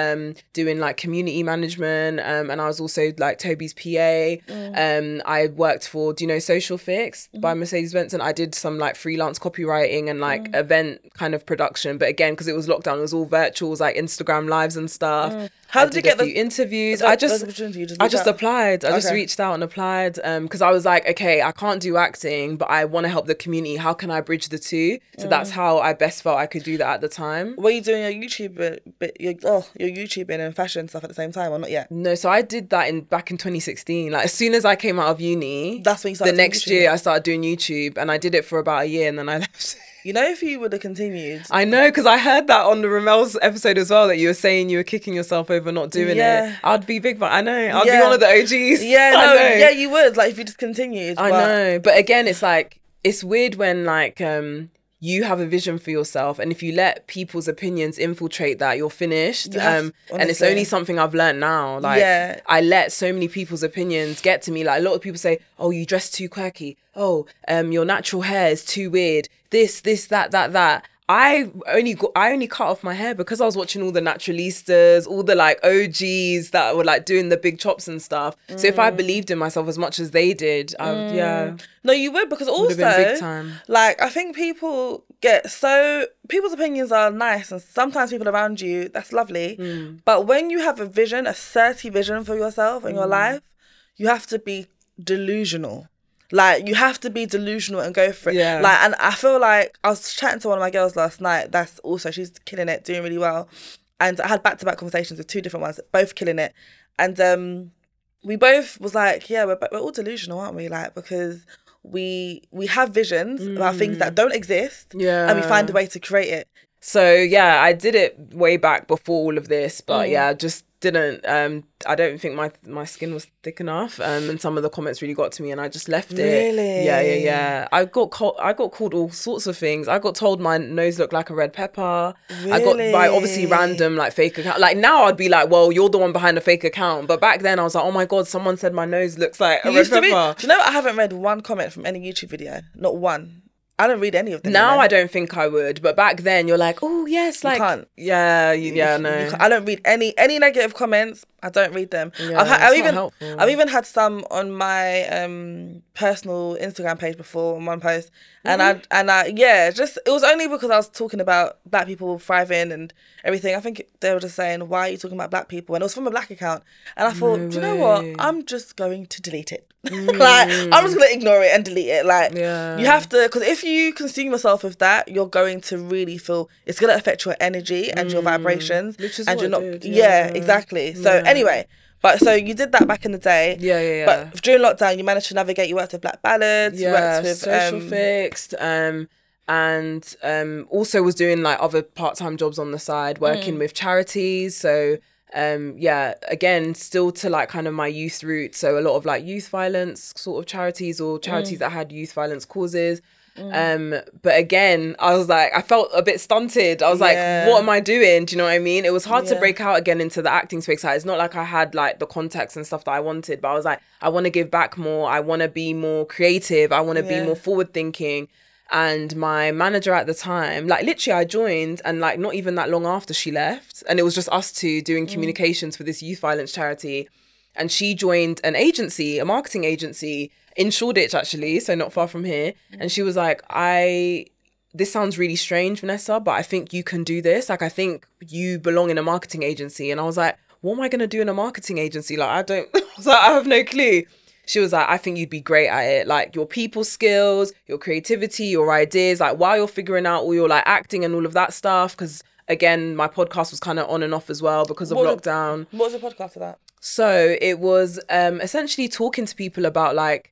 doing like community management, and I was also like Toby's PA. I worked for, do you know, Social Fix by Mercedes-Benz, and I did some like freelance copywriting and like event kind of production. But again, because it was lockdown, it was all virtual, like Instagram lives and stuff. How did you get the interviews? I just applied. I just reached out and applied because I was like, okay, I can't do acting, but I want to help the community. How can I bridge the two? So that's how I best felt I could do that at the time. Were you doing your YouTube, your YouTubing and fashion stuff at the same time, or not yet? No, so I did that back in 2016. Like as soon as I came out of uni, that's when you started. The next year, I started doing YouTube, and I did it for about a year, and then I left. You know, if you would have continued. I know, because I heard that on the Ramel's episode as well, that you were saying you were kicking yourself over not doing it. I'd be big, but I know. I'd be one of the OGs. Yeah, no, yeah, you would, like, if you just continued. I know. But again, it's like, it's weird when, like, you have a vision for yourself, and if you let people's opinions infiltrate that, you're finished. Yes, and it's only something I've learned now. Like, I let so many people's opinions get to me. Like, a lot of people say, oh, you dress too quirky. Oh, your natural hair is too weird. This, that. I only cut off my hair because I was watching all the naturalistas, all the like OGs that were like doing the big chops and stuff. So if I believed in myself as much as they did, I would, No, you would, because also, big time. Like, I think people get so, people's opinions are nice, and sometimes people around you, that's lovely. But when you have a vision, a 30 vision for yourself and your life, you have to be delusional. Like, you have to be delusional and go for it. Yeah. Like, and I feel like I was chatting to one of my girls last night. That's also, she's killing it, doing really well. And I had back-to-back conversations with two different ones, both killing it. And we both was like, yeah, we're all delusional, aren't we? Like, because we have visions about things that don't exist. Yeah. And we find a way to create it. So, yeah, I did it way back before all of this. But, yeah, just didn't... I don't think my skin was thick enough, and some of the comments really got to me, and I just left it. Really? Yeah. I got called all sorts of things. I got told my nose looked like a red pepper. Really? I got by obviously random like fake account. Like now I'd be like, well, you're the one behind a fake account. But back then I was like, oh my god, someone said my nose looks like a red pepper. Do you know I haven't read one comment from any YouTube video? Not one. I don't read any of them. Now I don't think I would, but back then you're like, oh yes, like you can't. No. I don't read any negative comments. I don't read them. Yeah, I've even had some on my personal Instagram page before on one post, and it was only because I was talking about black people thriving and everything. I think they were just saying, why are you talking about black people? And it was from a black account, and I thought, do you know what? I'm just going to delete it. Like, I'm just gonna ignore it and delete it. Like, you have to, because if you consume yourself with that, you're going to really feel, it's gonna affect your energy and your vibrations, which is, and you're not. Yeah, exactly. So anyway, but so you did that back in the day. Yeah. But during lockdown, you managed to navigate. You worked with Black Ballads. Yeah, you worked with Social Fixed. And also was doing like other part-time jobs on the side, working with charities. So. Again, still to like kind of my youth route. So a lot of like youth violence sort of charities, or charities that had youth violence causes. But again, I was like, I felt a bit stunted. I was like, what am I doing? Do you know what I mean? It was hard to break out again into the acting space. Like, it's not like I had like the contacts and stuff that I wanted, but I was like, I want to give back more. I want to be more creative. I want to be more forward thinking. And my manager at the time, like literally I joined and like not even that long after she left, and it was just us two doing communications for this youth violence charity. And she joined an agency, a marketing agency in Shoreditch actually, so not far from here. And she was like, this sounds really strange, Vanessa, but I think you can do this. Like, I think you belong in a marketing agency. And I was like, what am I going to do in a marketing agency? Like, I have no clue. She was like, I think you'd be great at it. Like, your people skills, your creativity, your ideas, like while you're figuring out all your like acting and all of that stuff. Because again, my podcast was kind of on and off as well because of lockdown. What was the podcast about? So it was essentially talking to people about like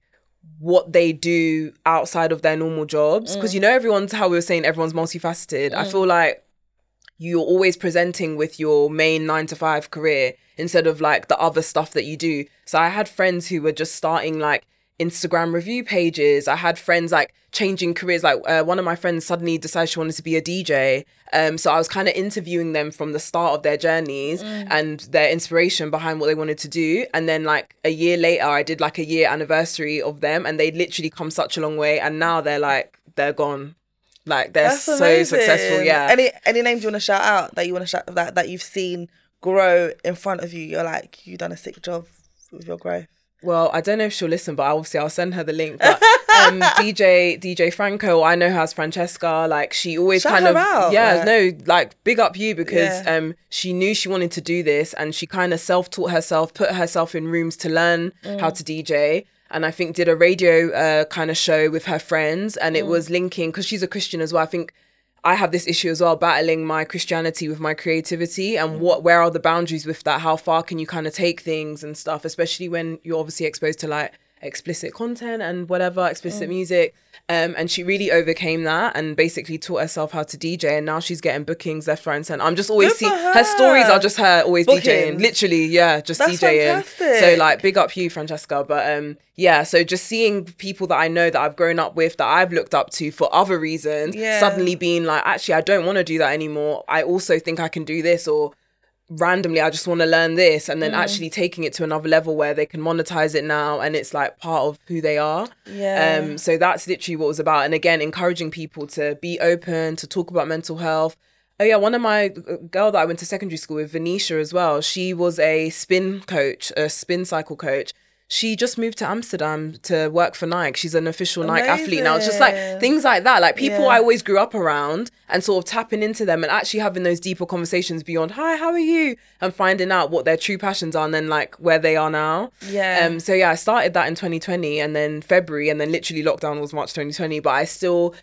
what they do outside of their normal jobs. Because you know, how we were saying, everyone's multifaceted. I feel like you're always presenting with your main 9-to-5 career instead of like the other stuff that you do. So I had friends who were just starting like Instagram review pages. I had friends like changing careers. Like one of my friends suddenly decided she wanted to be a DJ. So I was kind of interviewing them from the start of their journeys and their inspiration behind what they wanted to do. And then like a year later, I did like a year anniversary of them, and they'd literally come such a long way. And now they're gone. Like they're so successful. Yeah. Any names you want to shout out that you want to shout that you've seen grow in front of you? You're like, you've done a sick job with your growth. Well, I don't know if she'll listen, but obviously I'll send her the link. But DJ Franco, I know her as Francesca. Like she always shout kind of out. Big up you, because she knew she wanted to do this and she kind of self-taught herself, put herself in rooms to learn how to DJ. And I think did a radio kind of show with her friends, and it was linking, because she's a Christian as well. I think I have this issue as well, battling my Christianity with my creativity, and where are the boundaries with that? How far can you kind of take things and stuff, especially when you're obviously exposed to like explicit content and whatever, explicit music. And she really overcame that and basically taught herself how to DJ, and now she's getting bookings left, right and centre. I'm just always seeing her stories are just her always bookings. DJing. Literally, yeah, just that's DJing. Fantastic. So like big up you, Francesca. But yeah, so just seeing people that I know that I've grown up with, that I've looked up to for other reasons, suddenly being like, actually I don't want to do that anymore. I also think I can do this, or randomly I just want to learn this, and then actually taking it to another level where they can monetize it now, and it's like part of who they are. So that's literally what it was about. And again, encouraging people to be open, to talk about mental health. One of my girl that I went to secondary school with, Venetia as well, she was a spin coach, a spin cycle coach. She just moved to Amsterdam to work for Nike. She's an official Nike athlete now. It's just like things like that, like people I always grew up around, and sort of tapping into them and actually having those deeper conversations beyond, hi, how are you? And finding out what their true passions are, and then like where they are now. So yeah, I started that in 2020, and then February, and then literally lockdown was March 2020, but I still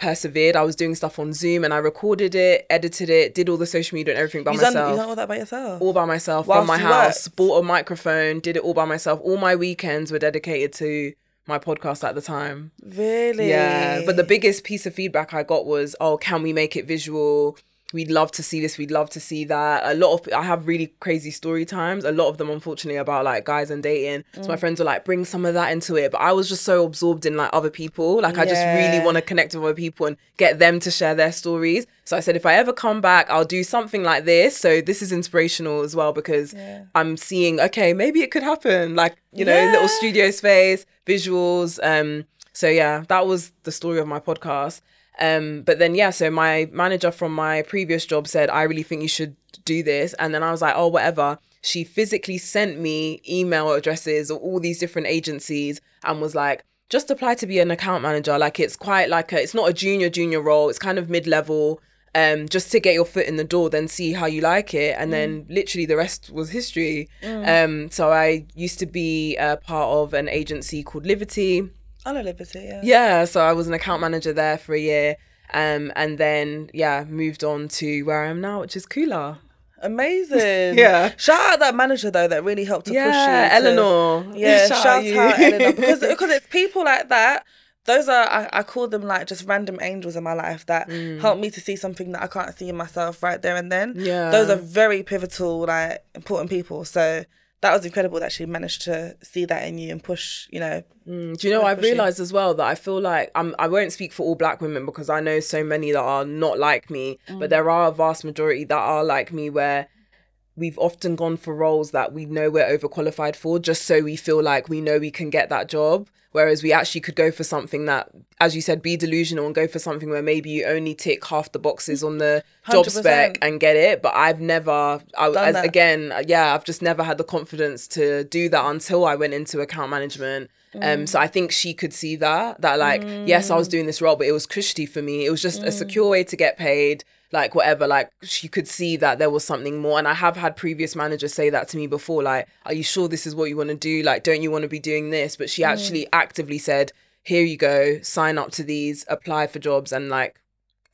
persevered. I was doing stuff on Zoom, and I recorded it, edited it, did all the social media and everything by myself. You done all that by yourself? All by myself, from my house, bought a microphone, did it all by myself. All my weekends were dedicated to my podcast at the time. Really? Yeah. But the biggest piece of feedback I got was, oh, can we make it visual? We'd love to see this. We'd love to see that. I have really crazy story times. A lot of them, unfortunately, about like guys and dating. So my friends were like, bring some of that into it. But I was just so absorbed in like other people. Like I just really want to connect with other people and get them to share their stories. So I said, if I ever come back, I'll do something like this. So this is inspirational as well, because I'm seeing, okay, maybe it could happen. Like, you know, little studio space, visuals. So yeah, that was the story of my podcast. But then, so my manager from my previous job said, I really think you should do this. And then I was like, oh, whatever. She physically sent me email addresses of all these different agencies and was like, just apply to be an account manager. Like, it's quite like it's not a junior role. It's kind of mid-level, just to get your foot in the door, then see how you like it. And then literally the rest was history. So I used to be part of an agency called Liberty. I know Liberty, yeah, so I was an account manager there for a year, and then, moved on to where I am now, which is Coolr. Amazing. Shout out that manager, though, that really helped to push you. Eleanor. Shout out Eleanor. Because it's people like that. Those are, I call them like just random angels in my life that help me to see something that I can't see in myself right there and then. Yeah. Those are very pivotal, like, important people, so... That was incredible that she managed to see that in you and push, you know. Do you know, I've realised as well that I feel like, I won't speak for all black women because I know so many that are not like me, but there are a vast majority that are like me, where we've often gone for roles that we know we're overqualified for just so we feel like we know we can get that job. Whereas we actually could go for something that, as you said, be delusional and go for something where maybe you only tick half the boxes on the 100%. Job spec and get it. But I've never, I've just never had the confidence to do that until I went into account management. So I think she could see that like, yes, I was doing this role, but it was cushy for me. It was just a secure way to get paid, like whatever, like she could see that there was something more. And I have had previous managers say that to me before, like, are you sure this is what you want to do? Like, don't you want to be doing this? But she actually actively said, here you go, sign up to these, apply for jobs and like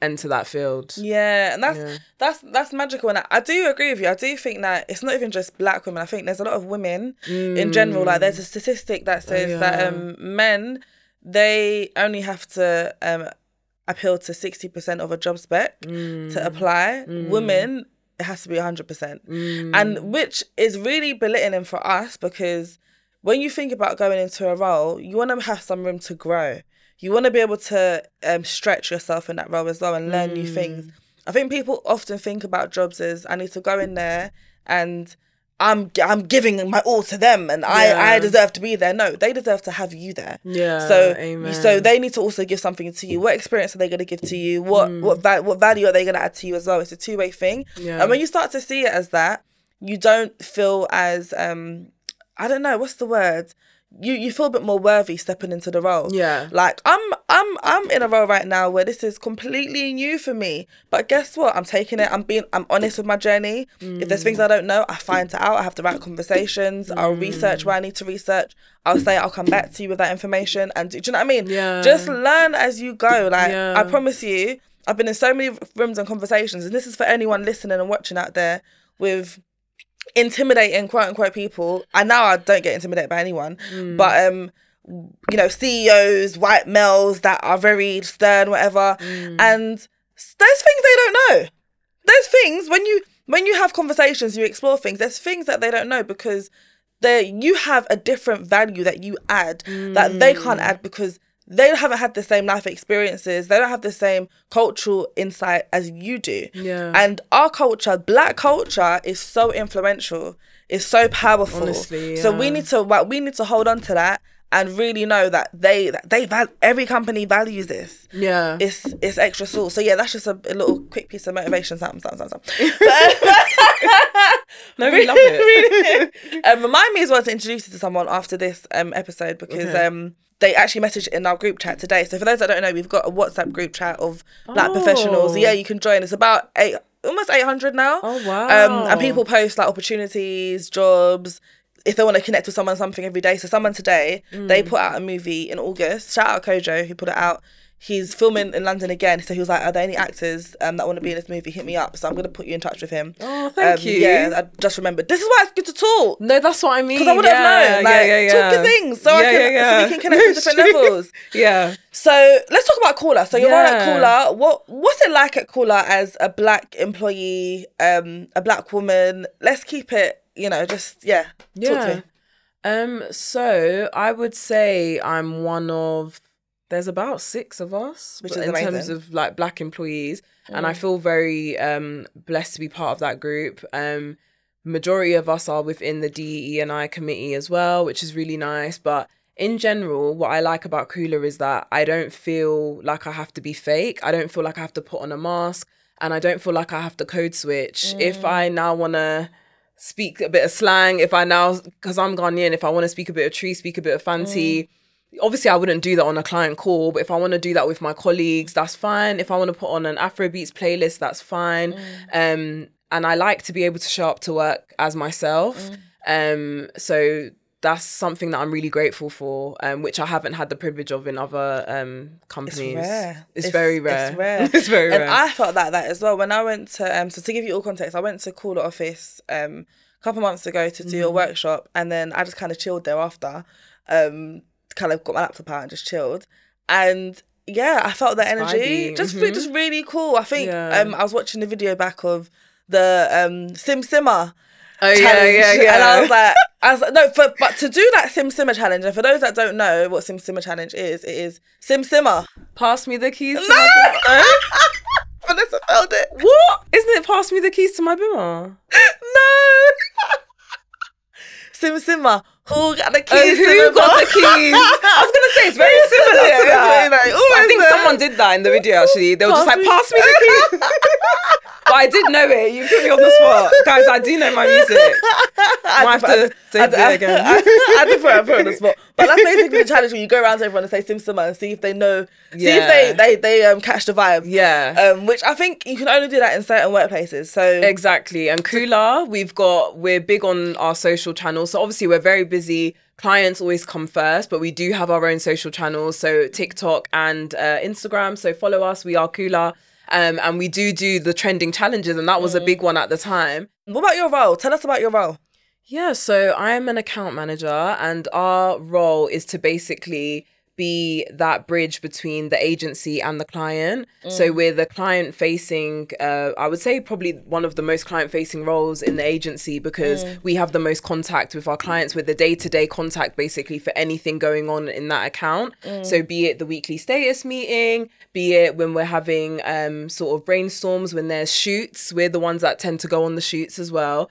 enter that field. Yeah, and that's magical. And I do agree with you. I do think that it's not even just black women. I think there's a lot of women in general. Like there's a statistic that says that men, they only have to... appeal to 60% of a job spec to apply. Women, it has to be 100%. And which is really belittling for us, because when you think about going into a role, you want to have some room to grow. You want to be able to stretch yourself in that role as well and learn new things. I think people often think about jobs as, I need to go in there and I'm giving my all to them, and I deserve to be there. No, they deserve to have you there. Yeah. So amen. So they need to also give something to you. What experience are they going to give to you? What value are they going to add to you as well? It's a two-way thing. Yeah. And when you start to see it as that, you don't feel as I don't know, what's the word? You feel a bit more worthy stepping into the role. Yeah. Like I'm in a role right now where this is completely new for me. But guess what? I'm taking it. I'm honest with my journey. Mm. If there's things I don't know, I find it out. I have the right conversations. I'll research where I need to research. I'll say I'll come back to you with that information. And do you know what I mean? Yeah. Just learn as you go. Like I promise you, I've been in so many rooms and conversations, and this is for anyone listening and watching out there with intimidating quote unquote people. And now I don't get intimidated by anyone, but you know, CEOs, white males that are very stern, whatever, and there's things they don't know. There's things when you have conversations, you explore things, there's things that they don't know because you have a different value that you add that they can't add because they haven't had the same life experiences. They don't have the same cultural insight as you do. Yeah. And our culture, black culture, is so influential. It's so powerful. Honestly, yeah. So we need to hold on to that and really know that every company values this. Yeah. It's extra sauce. So yeah, that's just a little quick piece of motivation. No, we love it. Really. Remind me as well to introduce you to someone after this episode because. Okay. They actually messaged in our group chat today. So for those that don't know, we've got a WhatsApp group chat of black professionals. Yeah, you can join. It's about almost 800 now. Oh, wow. And people post like opportunities, jobs, if they want to connect with someone, something every day. So someone today, they put out a movie in August. Shout out Kojo who put it out. He's filming in London again. So he was like, are there any actors that want to be in this movie? Hit me up. So I'm going to put you in touch with him. Oh, thank you. Yeah, I just remembered. This is why it's good to talk. No, that's what I mean. Because I wouldn't have known. Like, talk your things so we can connect to different levels. Yeah. So let's talk about Coolr. So you're right at Coolr. What's it like at Coolr as a black employee, a black woman? Let's keep it, talk to me. So I would say I'm one of... There's about 6 of us, which is in amazing. Terms of like black employees, and I feel very blessed to be part of that group. Majority of us are within the DEI committee as well, which is really nice. But in general, what I like about Coolr is that I don't feel like I have to be fake. I don't feel like I have to put on a mask, and I don't feel like I have to code switch. If I now want to speak a bit of slang, because I'm Ghanaian, if I want to speak a bit of tree, speak a bit of fancy. Obviously, I wouldn't do that on a client call, but if I want to do that with my colleagues, that's fine. If I want to put on an Afrobeats playlist, that's fine. And I like to be able to show up to work as myself. So that's something that I'm really grateful for, which I haven't had the privilege of in other companies. It's rare. It's very rare. It's very rare. And I felt like that as well. When I went to, so to give you all context, I went to Coolr office a couple months ago to do a workshop, and then I just kind of chilled thereafter. Kind of got my laptop out and just chilled, and I felt that energy. Just really cool. I think I was watching the video back of the Simmer challenge, and I was like, no, but to do that Simmer challenge, and for those that don't know what Simmer challenge is, it is Simmer. Pass me the keys. No, Vanessa failed it. What? Isn't it? Pass me the keys to my boomer. No. Simmer. Who got the keys? Who got the keys? I was gonna say it's very similar to that. Like, I think someone did that in the video actually. They were just like, "Pass me the keys." But I did know it. You put me on the spot, guys. I do know my music. I might have to say it again. I did put it on the spot. But that's basically the challenge where you go around to everyone and say Simmer and see if they know, see if they catch the vibe. Yeah. Which I think you can only do that in certain workplaces. So exactly. And Coolr, we're big on our social channels. So obviously we're very busy. Clients always come first, but we do have our own social channels, so TikTok and Instagram. So follow us. We are Coolr, and we do the trending challenges, and that was a big one at the time. What about your role? Tell us about your role. Yeah, so I'm an account manager, and our role is to basically be that bridge between the agency and the client. So we're the client facing, I would say probably one of the most client facing roles in the agency, because we have the most contact with our clients. We're the day-to-day contact basically for anything going on in that account. So be it the weekly status meeting, be it when we're having sort of brainstorms, when there's shoots, we're the ones that tend to go on the shoots as well.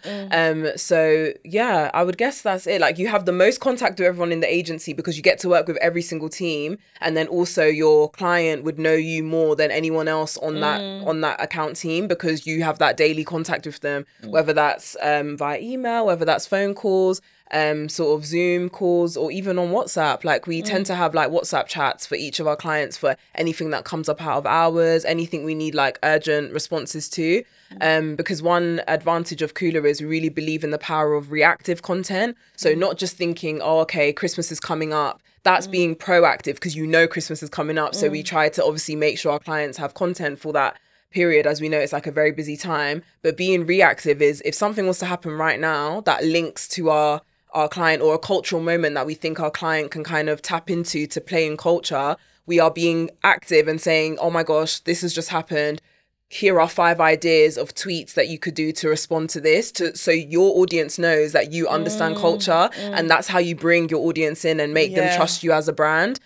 So yeah, I would guess that's it. Like, you have the most contact with everyone in the agency because you get to work with every single team, and then also your client would know you more than anyone else on that account team, because you have that daily contact with them, whether that's via email, whether that's phone calls, sort of Zoom calls, or even on WhatsApp. Like, we tend to have like WhatsApp chats for each of our clients for anything that comes up out of hours, anything we need like urgent responses to. Because one advantage of Coolr is we really believe in the power of reactive content. So not just thinking, oh, okay, Christmas is coming up. That's being proactive, because you know Christmas is coming up. So we try to obviously make sure our clients have content for that period, as we know it's like a very busy time. But being reactive is, if something was to happen right now that links to our client, or a cultural moment that we think our client can kind of tap into to play in culture, we are being active and saying, oh my gosh, this has just happened. Here are 5 ideas of tweets that you could do to respond to this, so your audience knows that you understand culture, and that's how you bring your audience in and make them trust you as a brand.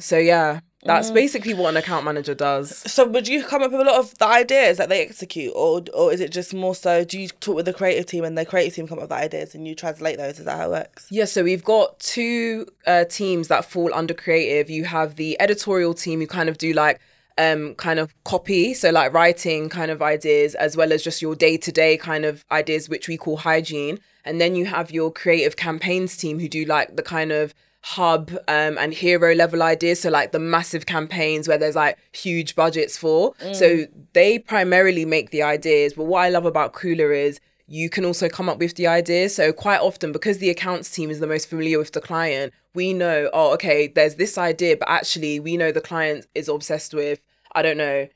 So yeah, that's basically what an account manager does. So would you come up with a lot of the ideas that they execute, or is it just more so, do you talk with the creative team and the creative team come up with the ideas and you translate those? Is that how it works? Yeah, so we've got 2 teams that fall under creative. You have the editorial team who kind of do like kind of copy, so like writing kind of ideas, as well as just your day-to-day kind of ideas, which we call hygiene. And then you have your creative campaigns team who do like the kind of hub and hero level ideas, so like the massive campaigns where there's like huge budgets for. So they primarily make the ideas, but what I love about Coolr is you can also come up with the ideas. So quite often, because the accounts team is the most familiar with the client, we know, oh, okay, there's this idea, but actually we know the client is obsessed with, I don't know,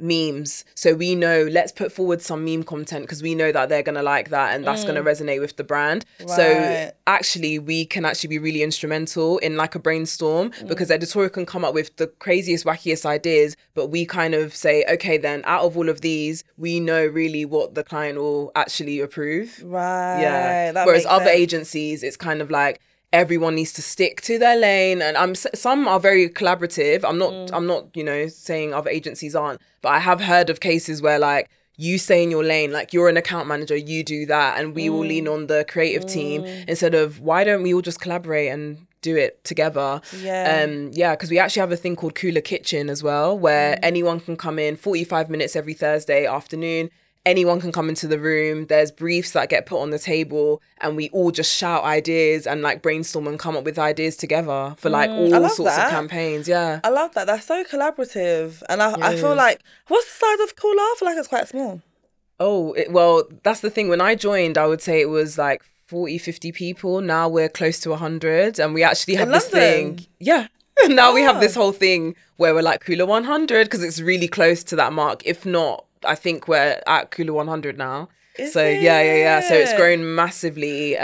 memes. So we know, let's put forward some meme content because we know that they're going to like that and that's going to resonate with the brand. Right. So actually, we can actually be really instrumental in like a brainstorm, because editorial can come up with the craziest, wackiest ideas, but we kind of say, okay, then out of all of these, we know really what the client will actually approve. Right. Yeah. That Whereas other agencies, it's kind of like, everyone needs to stick to their lane, and some are very collaborative. I'm not, you know, saying other agencies aren't, but I have heard of cases where like you stay in your lane, like you're an account manager, you do that, and we will lean on the creative team instead of, why don't we all just collaborate and do it together? Because we actually have a thing called Coolr Kitchen as well, where anyone can come in 45 minutes every Thursday afternoon. Anyone can come into the room. There's briefs that get put on the table and we all just shout ideas and like brainstorm and come up with ideas together for like all sorts of campaigns. Yeah. I love that. That's so collaborative. And I feel like, what's the size of Coolr? I feel like it's quite small. Oh, well, that's the thing. When I joined, I would say it was like 40, 50 people. Now we're close to 100, and we actually have this thing. Yeah. Now we have this whole thing where we're like Coolr 100 because it's really close to that mark. If not, I think we're at Coolr 100 now. Yeah. So it's grown massively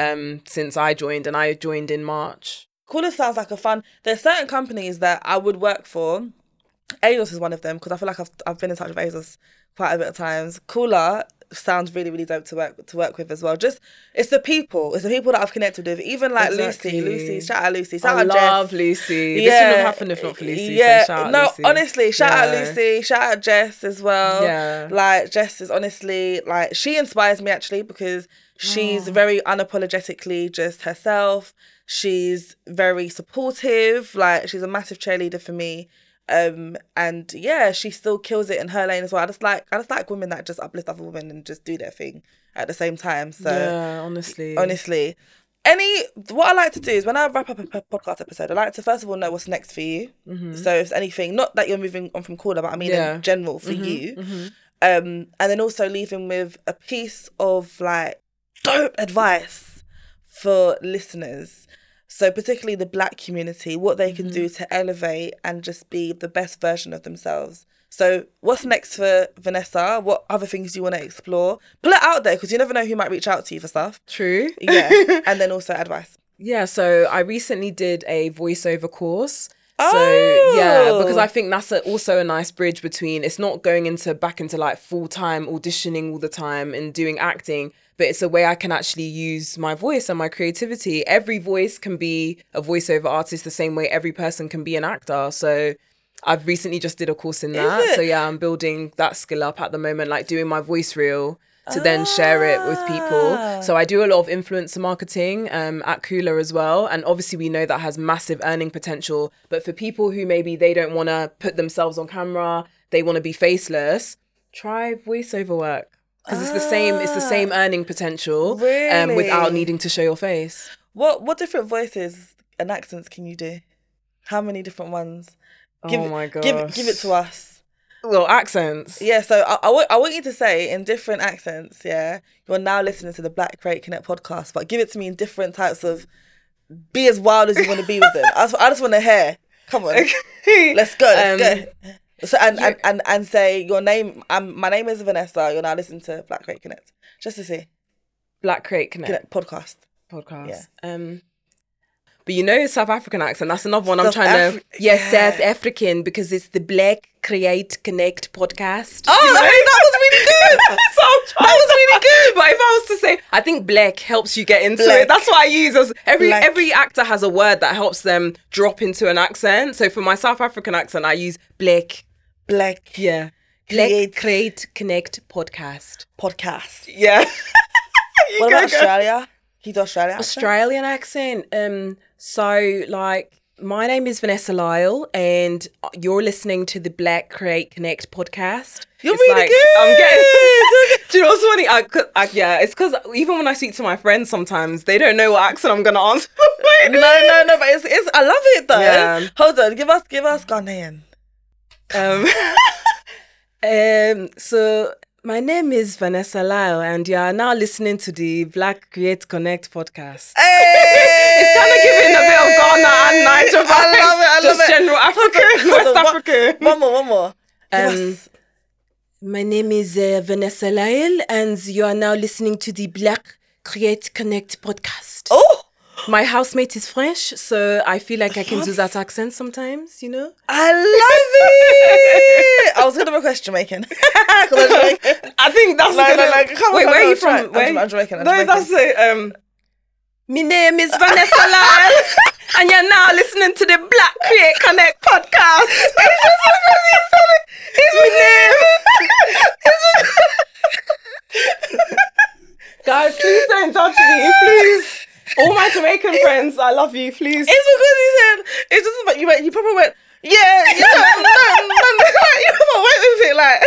since I joined, and I joined in March. Coolr sounds like a fun. There's certain companies that I would work for. ASOS is one of them, because I feel like I've been in touch with ASOS quite a bit of times. Coolr sounds really, really dope to work with as well. Just it's the people that I've connected with. Even like Lucy, shout out Lucy, shout out Jess. I love Lucy. Yeah. This wouldn't have happened if not for Lucy. Yeah, so shout out Lucy. Honestly, shout out Lucy, shout out Jess as well. Yeah, like Jess is honestly like, she inspires me actually, because she's very unapologetically just herself. She's very supportive. Like, she's a massive cheerleader for me. And yeah, she still kills it in her lane as well. I just like women that just uplift other women and just do their thing at the same time. So yeah, honestly, what I like to do is when I wrap up a podcast episode, I like to first of all know what's next for you. So if anything, not that you're moving on from Coolr, but I mean in general for you. And then also leaving with a piece of like dope advice for listeners. So particularly the Black community, what they can do to elevate and just be the best version of themselves. So what's next for Vanessa? What other things do you want to explore? Pull it out there, because you never know who might reach out to you for stuff. True. Yeah. And then also advice. Yeah, so I recently did a voiceover course. Oh. So yeah, because I think that's also a nice bridge between, it's not going back into like full-time auditioning all the time and doing acting, but it's a way I can actually use my voice and my creativity. Every voice can be a voiceover artist the same way every person can be an actor. So I've recently just did a course in that. So yeah, I'm building that skill up at the moment, like doing my voice reel to then share it with people. So I do a lot of influencer marketing at Coolr as well. And obviously we know that has massive earning potential. But for people who maybe they don't want to put themselves on camera, they want to be faceless, try voiceover work. Because it's the same earning potential, really? Without needing to show your face. What different voices and accents can you do? How many different ones? Give it to us. Well, accents. Yeah, so I want you to say in different accents, yeah? You're now listening to the Black Crate Connect podcast, but give it to me in different types of... Be as wild as you want to be with them. I just want to hear. Come on. Okay. Let's go. So and say your name. My name is Vanessa. You're now listening to Black Crate Connect. Just to see. Black Crate Connect podcast. Yeah. But you know South African accent. That's another one I'm trying to South African, because it's the Black Crate Connect podcast. Oh, you know? That was really good. That was really good. But if I was to say, I think black helps you get into it. That's what I use. Every actor has a word that helps them drop into an accent. So for my South African accent, I use black. Black, yeah. Black Crate Connect podcast. Yeah. What about Australia? He's Australian. Australian accent. So like, my name is Vanessa Lyall, and you're listening to the Black Crate Connect podcast. You're it's really like, good. I'm getting. Do you know what's funny? It's because even when I speak to my friends, sometimes they don't know what accent I'm gonna answer. No, but it's. I love it though. Yeah. Hold on, give us Ghanaian. So my name is Vanessa Lyall, and you are now listening to the Black Create Connect podcast. Hey! It's kind of giving a bit of Ghana and Niger vibes. I love it. General Africa, West Africa. One more. Yes. My name is Vanessa Lyall, and you are now listening to the Black Create Connect podcast. Oh. My housemate is French, so I feel like I can do that accent sometimes, you know? I love it! I was going to request Jamaican. I think that's like... Wait, where are you from? I'm Jamaican. No, that's it. My name is Vanessa Lyall, and you're now listening to the Black Create Connect podcast. It's just because you said it. It's my name. Guys, please don't judge me, please. All my Jamaican friends, I love you, please. It's because you said, it's just about, you probably went, yeah, you know, you probably went with it, like,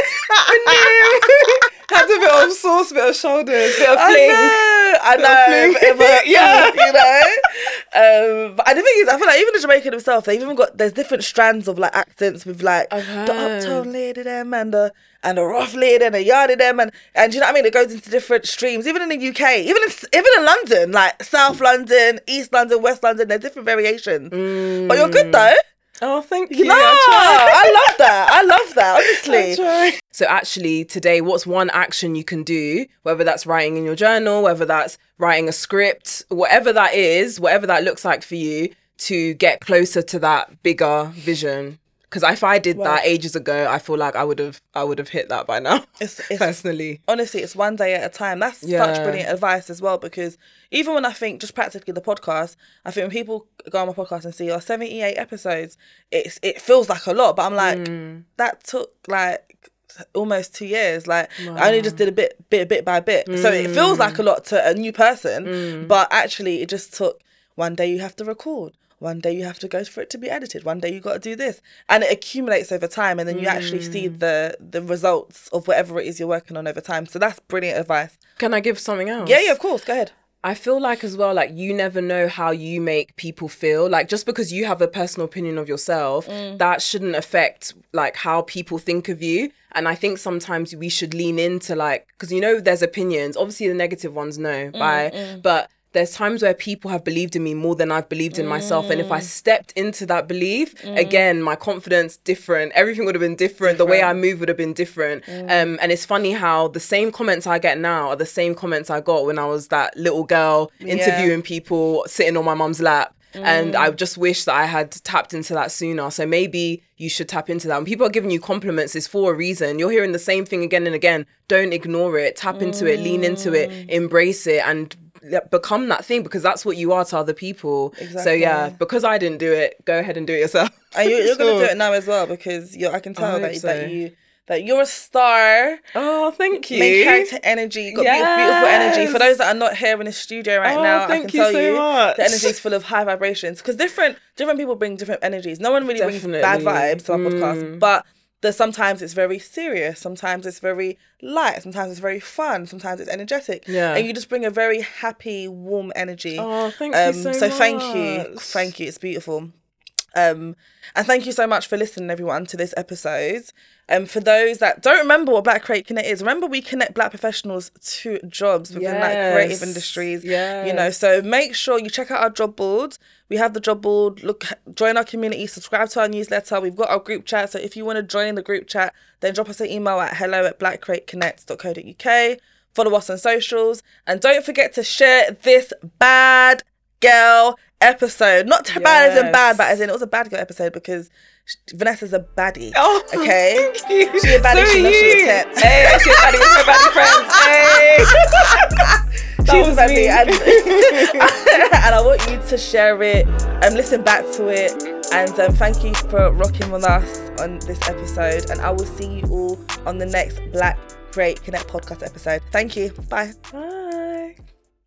had a bit of sauce, bit of shoulders, bit of fling. I know, yeah, you know. But the thing is, I feel like even the Jamaican themselves, they've even got, there's different strands of, like, accents with, like, the uptown lady them and the... And a rough lid and a yardie them and do you know what I mean? It goes into different streams, even in the UK, even in London, like South London, East London, West London, there's different variations. Mm. But you're good though. Oh, thank you. No, I love that, honestly. So actually today, what's one action you can do, whether that's writing in your journal, whether that's writing a script, whatever that is, whatever that looks like for you, to get closer to that bigger vision? Because if I did that ages ago, I feel like I would have hit that by now. It's personally, honestly, it's one day at a time. That's such brilliant advice as well. Because even when I think just practically the podcast, I think when people go on my podcast and see 78 episodes, it feels like a lot. But I'm like, that took like almost 2 years. Like I only just did a bit by bit. So it feels like a lot to a new person, but actually it just took one day. You have to record. One day you have to go for it to be edited. One day you got to do this. And it accumulates over time. And then you actually see the results of whatever it is you're working on over time. So that's brilliant advice. Can I give something else? Yeah, of course. Go ahead. I feel like as well, like you never know how you make people feel. Like just because you have a personal opinion of yourself, that shouldn't affect like how people think of you. And I think sometimes we should lean into like, because you know there's opinions. Obviously the negative ones, no. But there's times where people have believed in me more than I've believed in myself. And if I stepped into that belief, again, my confidence, different. Everything would have been different. The way I move would have been different. And it's funny how the same comments I get now are the same comments I got when I was that little girl interviewing people, sitting on my mum's lap. And I just wish that I had tapped into that sooner. So maybe you should tap into that. When people are giving you compliments, it's for a reason. You're hearing the same thing again and again. Don't ignore it. Tap into it, lean into it, embrace it, and become that thing, because that's what you are to other people. Exactly. So yeah, because I didn't do it, go ahead and do it yourself. And you're going to do it now as well, because I can tell that you're a star. Oh, thank you. Main character energy. You've got beautiful energy. For those that are not here in the studio right now, I can tell you much. The energy is full of high vibrations, because different people bring different energies. No one really brings bad vibes to our podcast, but sometimes it's very serious, sometimes it's very light, sometimes it's very fun, sometimes it's energetic. Yeah. And you just bring a very happy, warm energy. Oh, thank you so much. So thank you. It's beautiful. And thank you so much for listening, everyone, to this episode. For those that don't remember what Black Create Connect is, remember we connect Black professionals to jobs within like creative industries. Yeah. So make sure you check out our job board. We have the job board. Look, join our community, subscribe to our newsletter. We've got our group chat. So if you want to join the group chat, then drop us an email at hello@blackcreateconnect.co.uk. Follow us on socials, and don't forget to share this bad girl episode. Not too bad as in bad, but as in it was a bad girl episode, because Vanessa's a baddie. Oh, okay. Thank you. She a baddie, so she loves you. Hey, she's a baddie with her baddie friends. Hey. She's a baddie. And I want you to share it, listen back to it, and thank you for rocking with us on this episode, and I will see you all on the next Black Great Connect podcast episode. Thank you. Bye.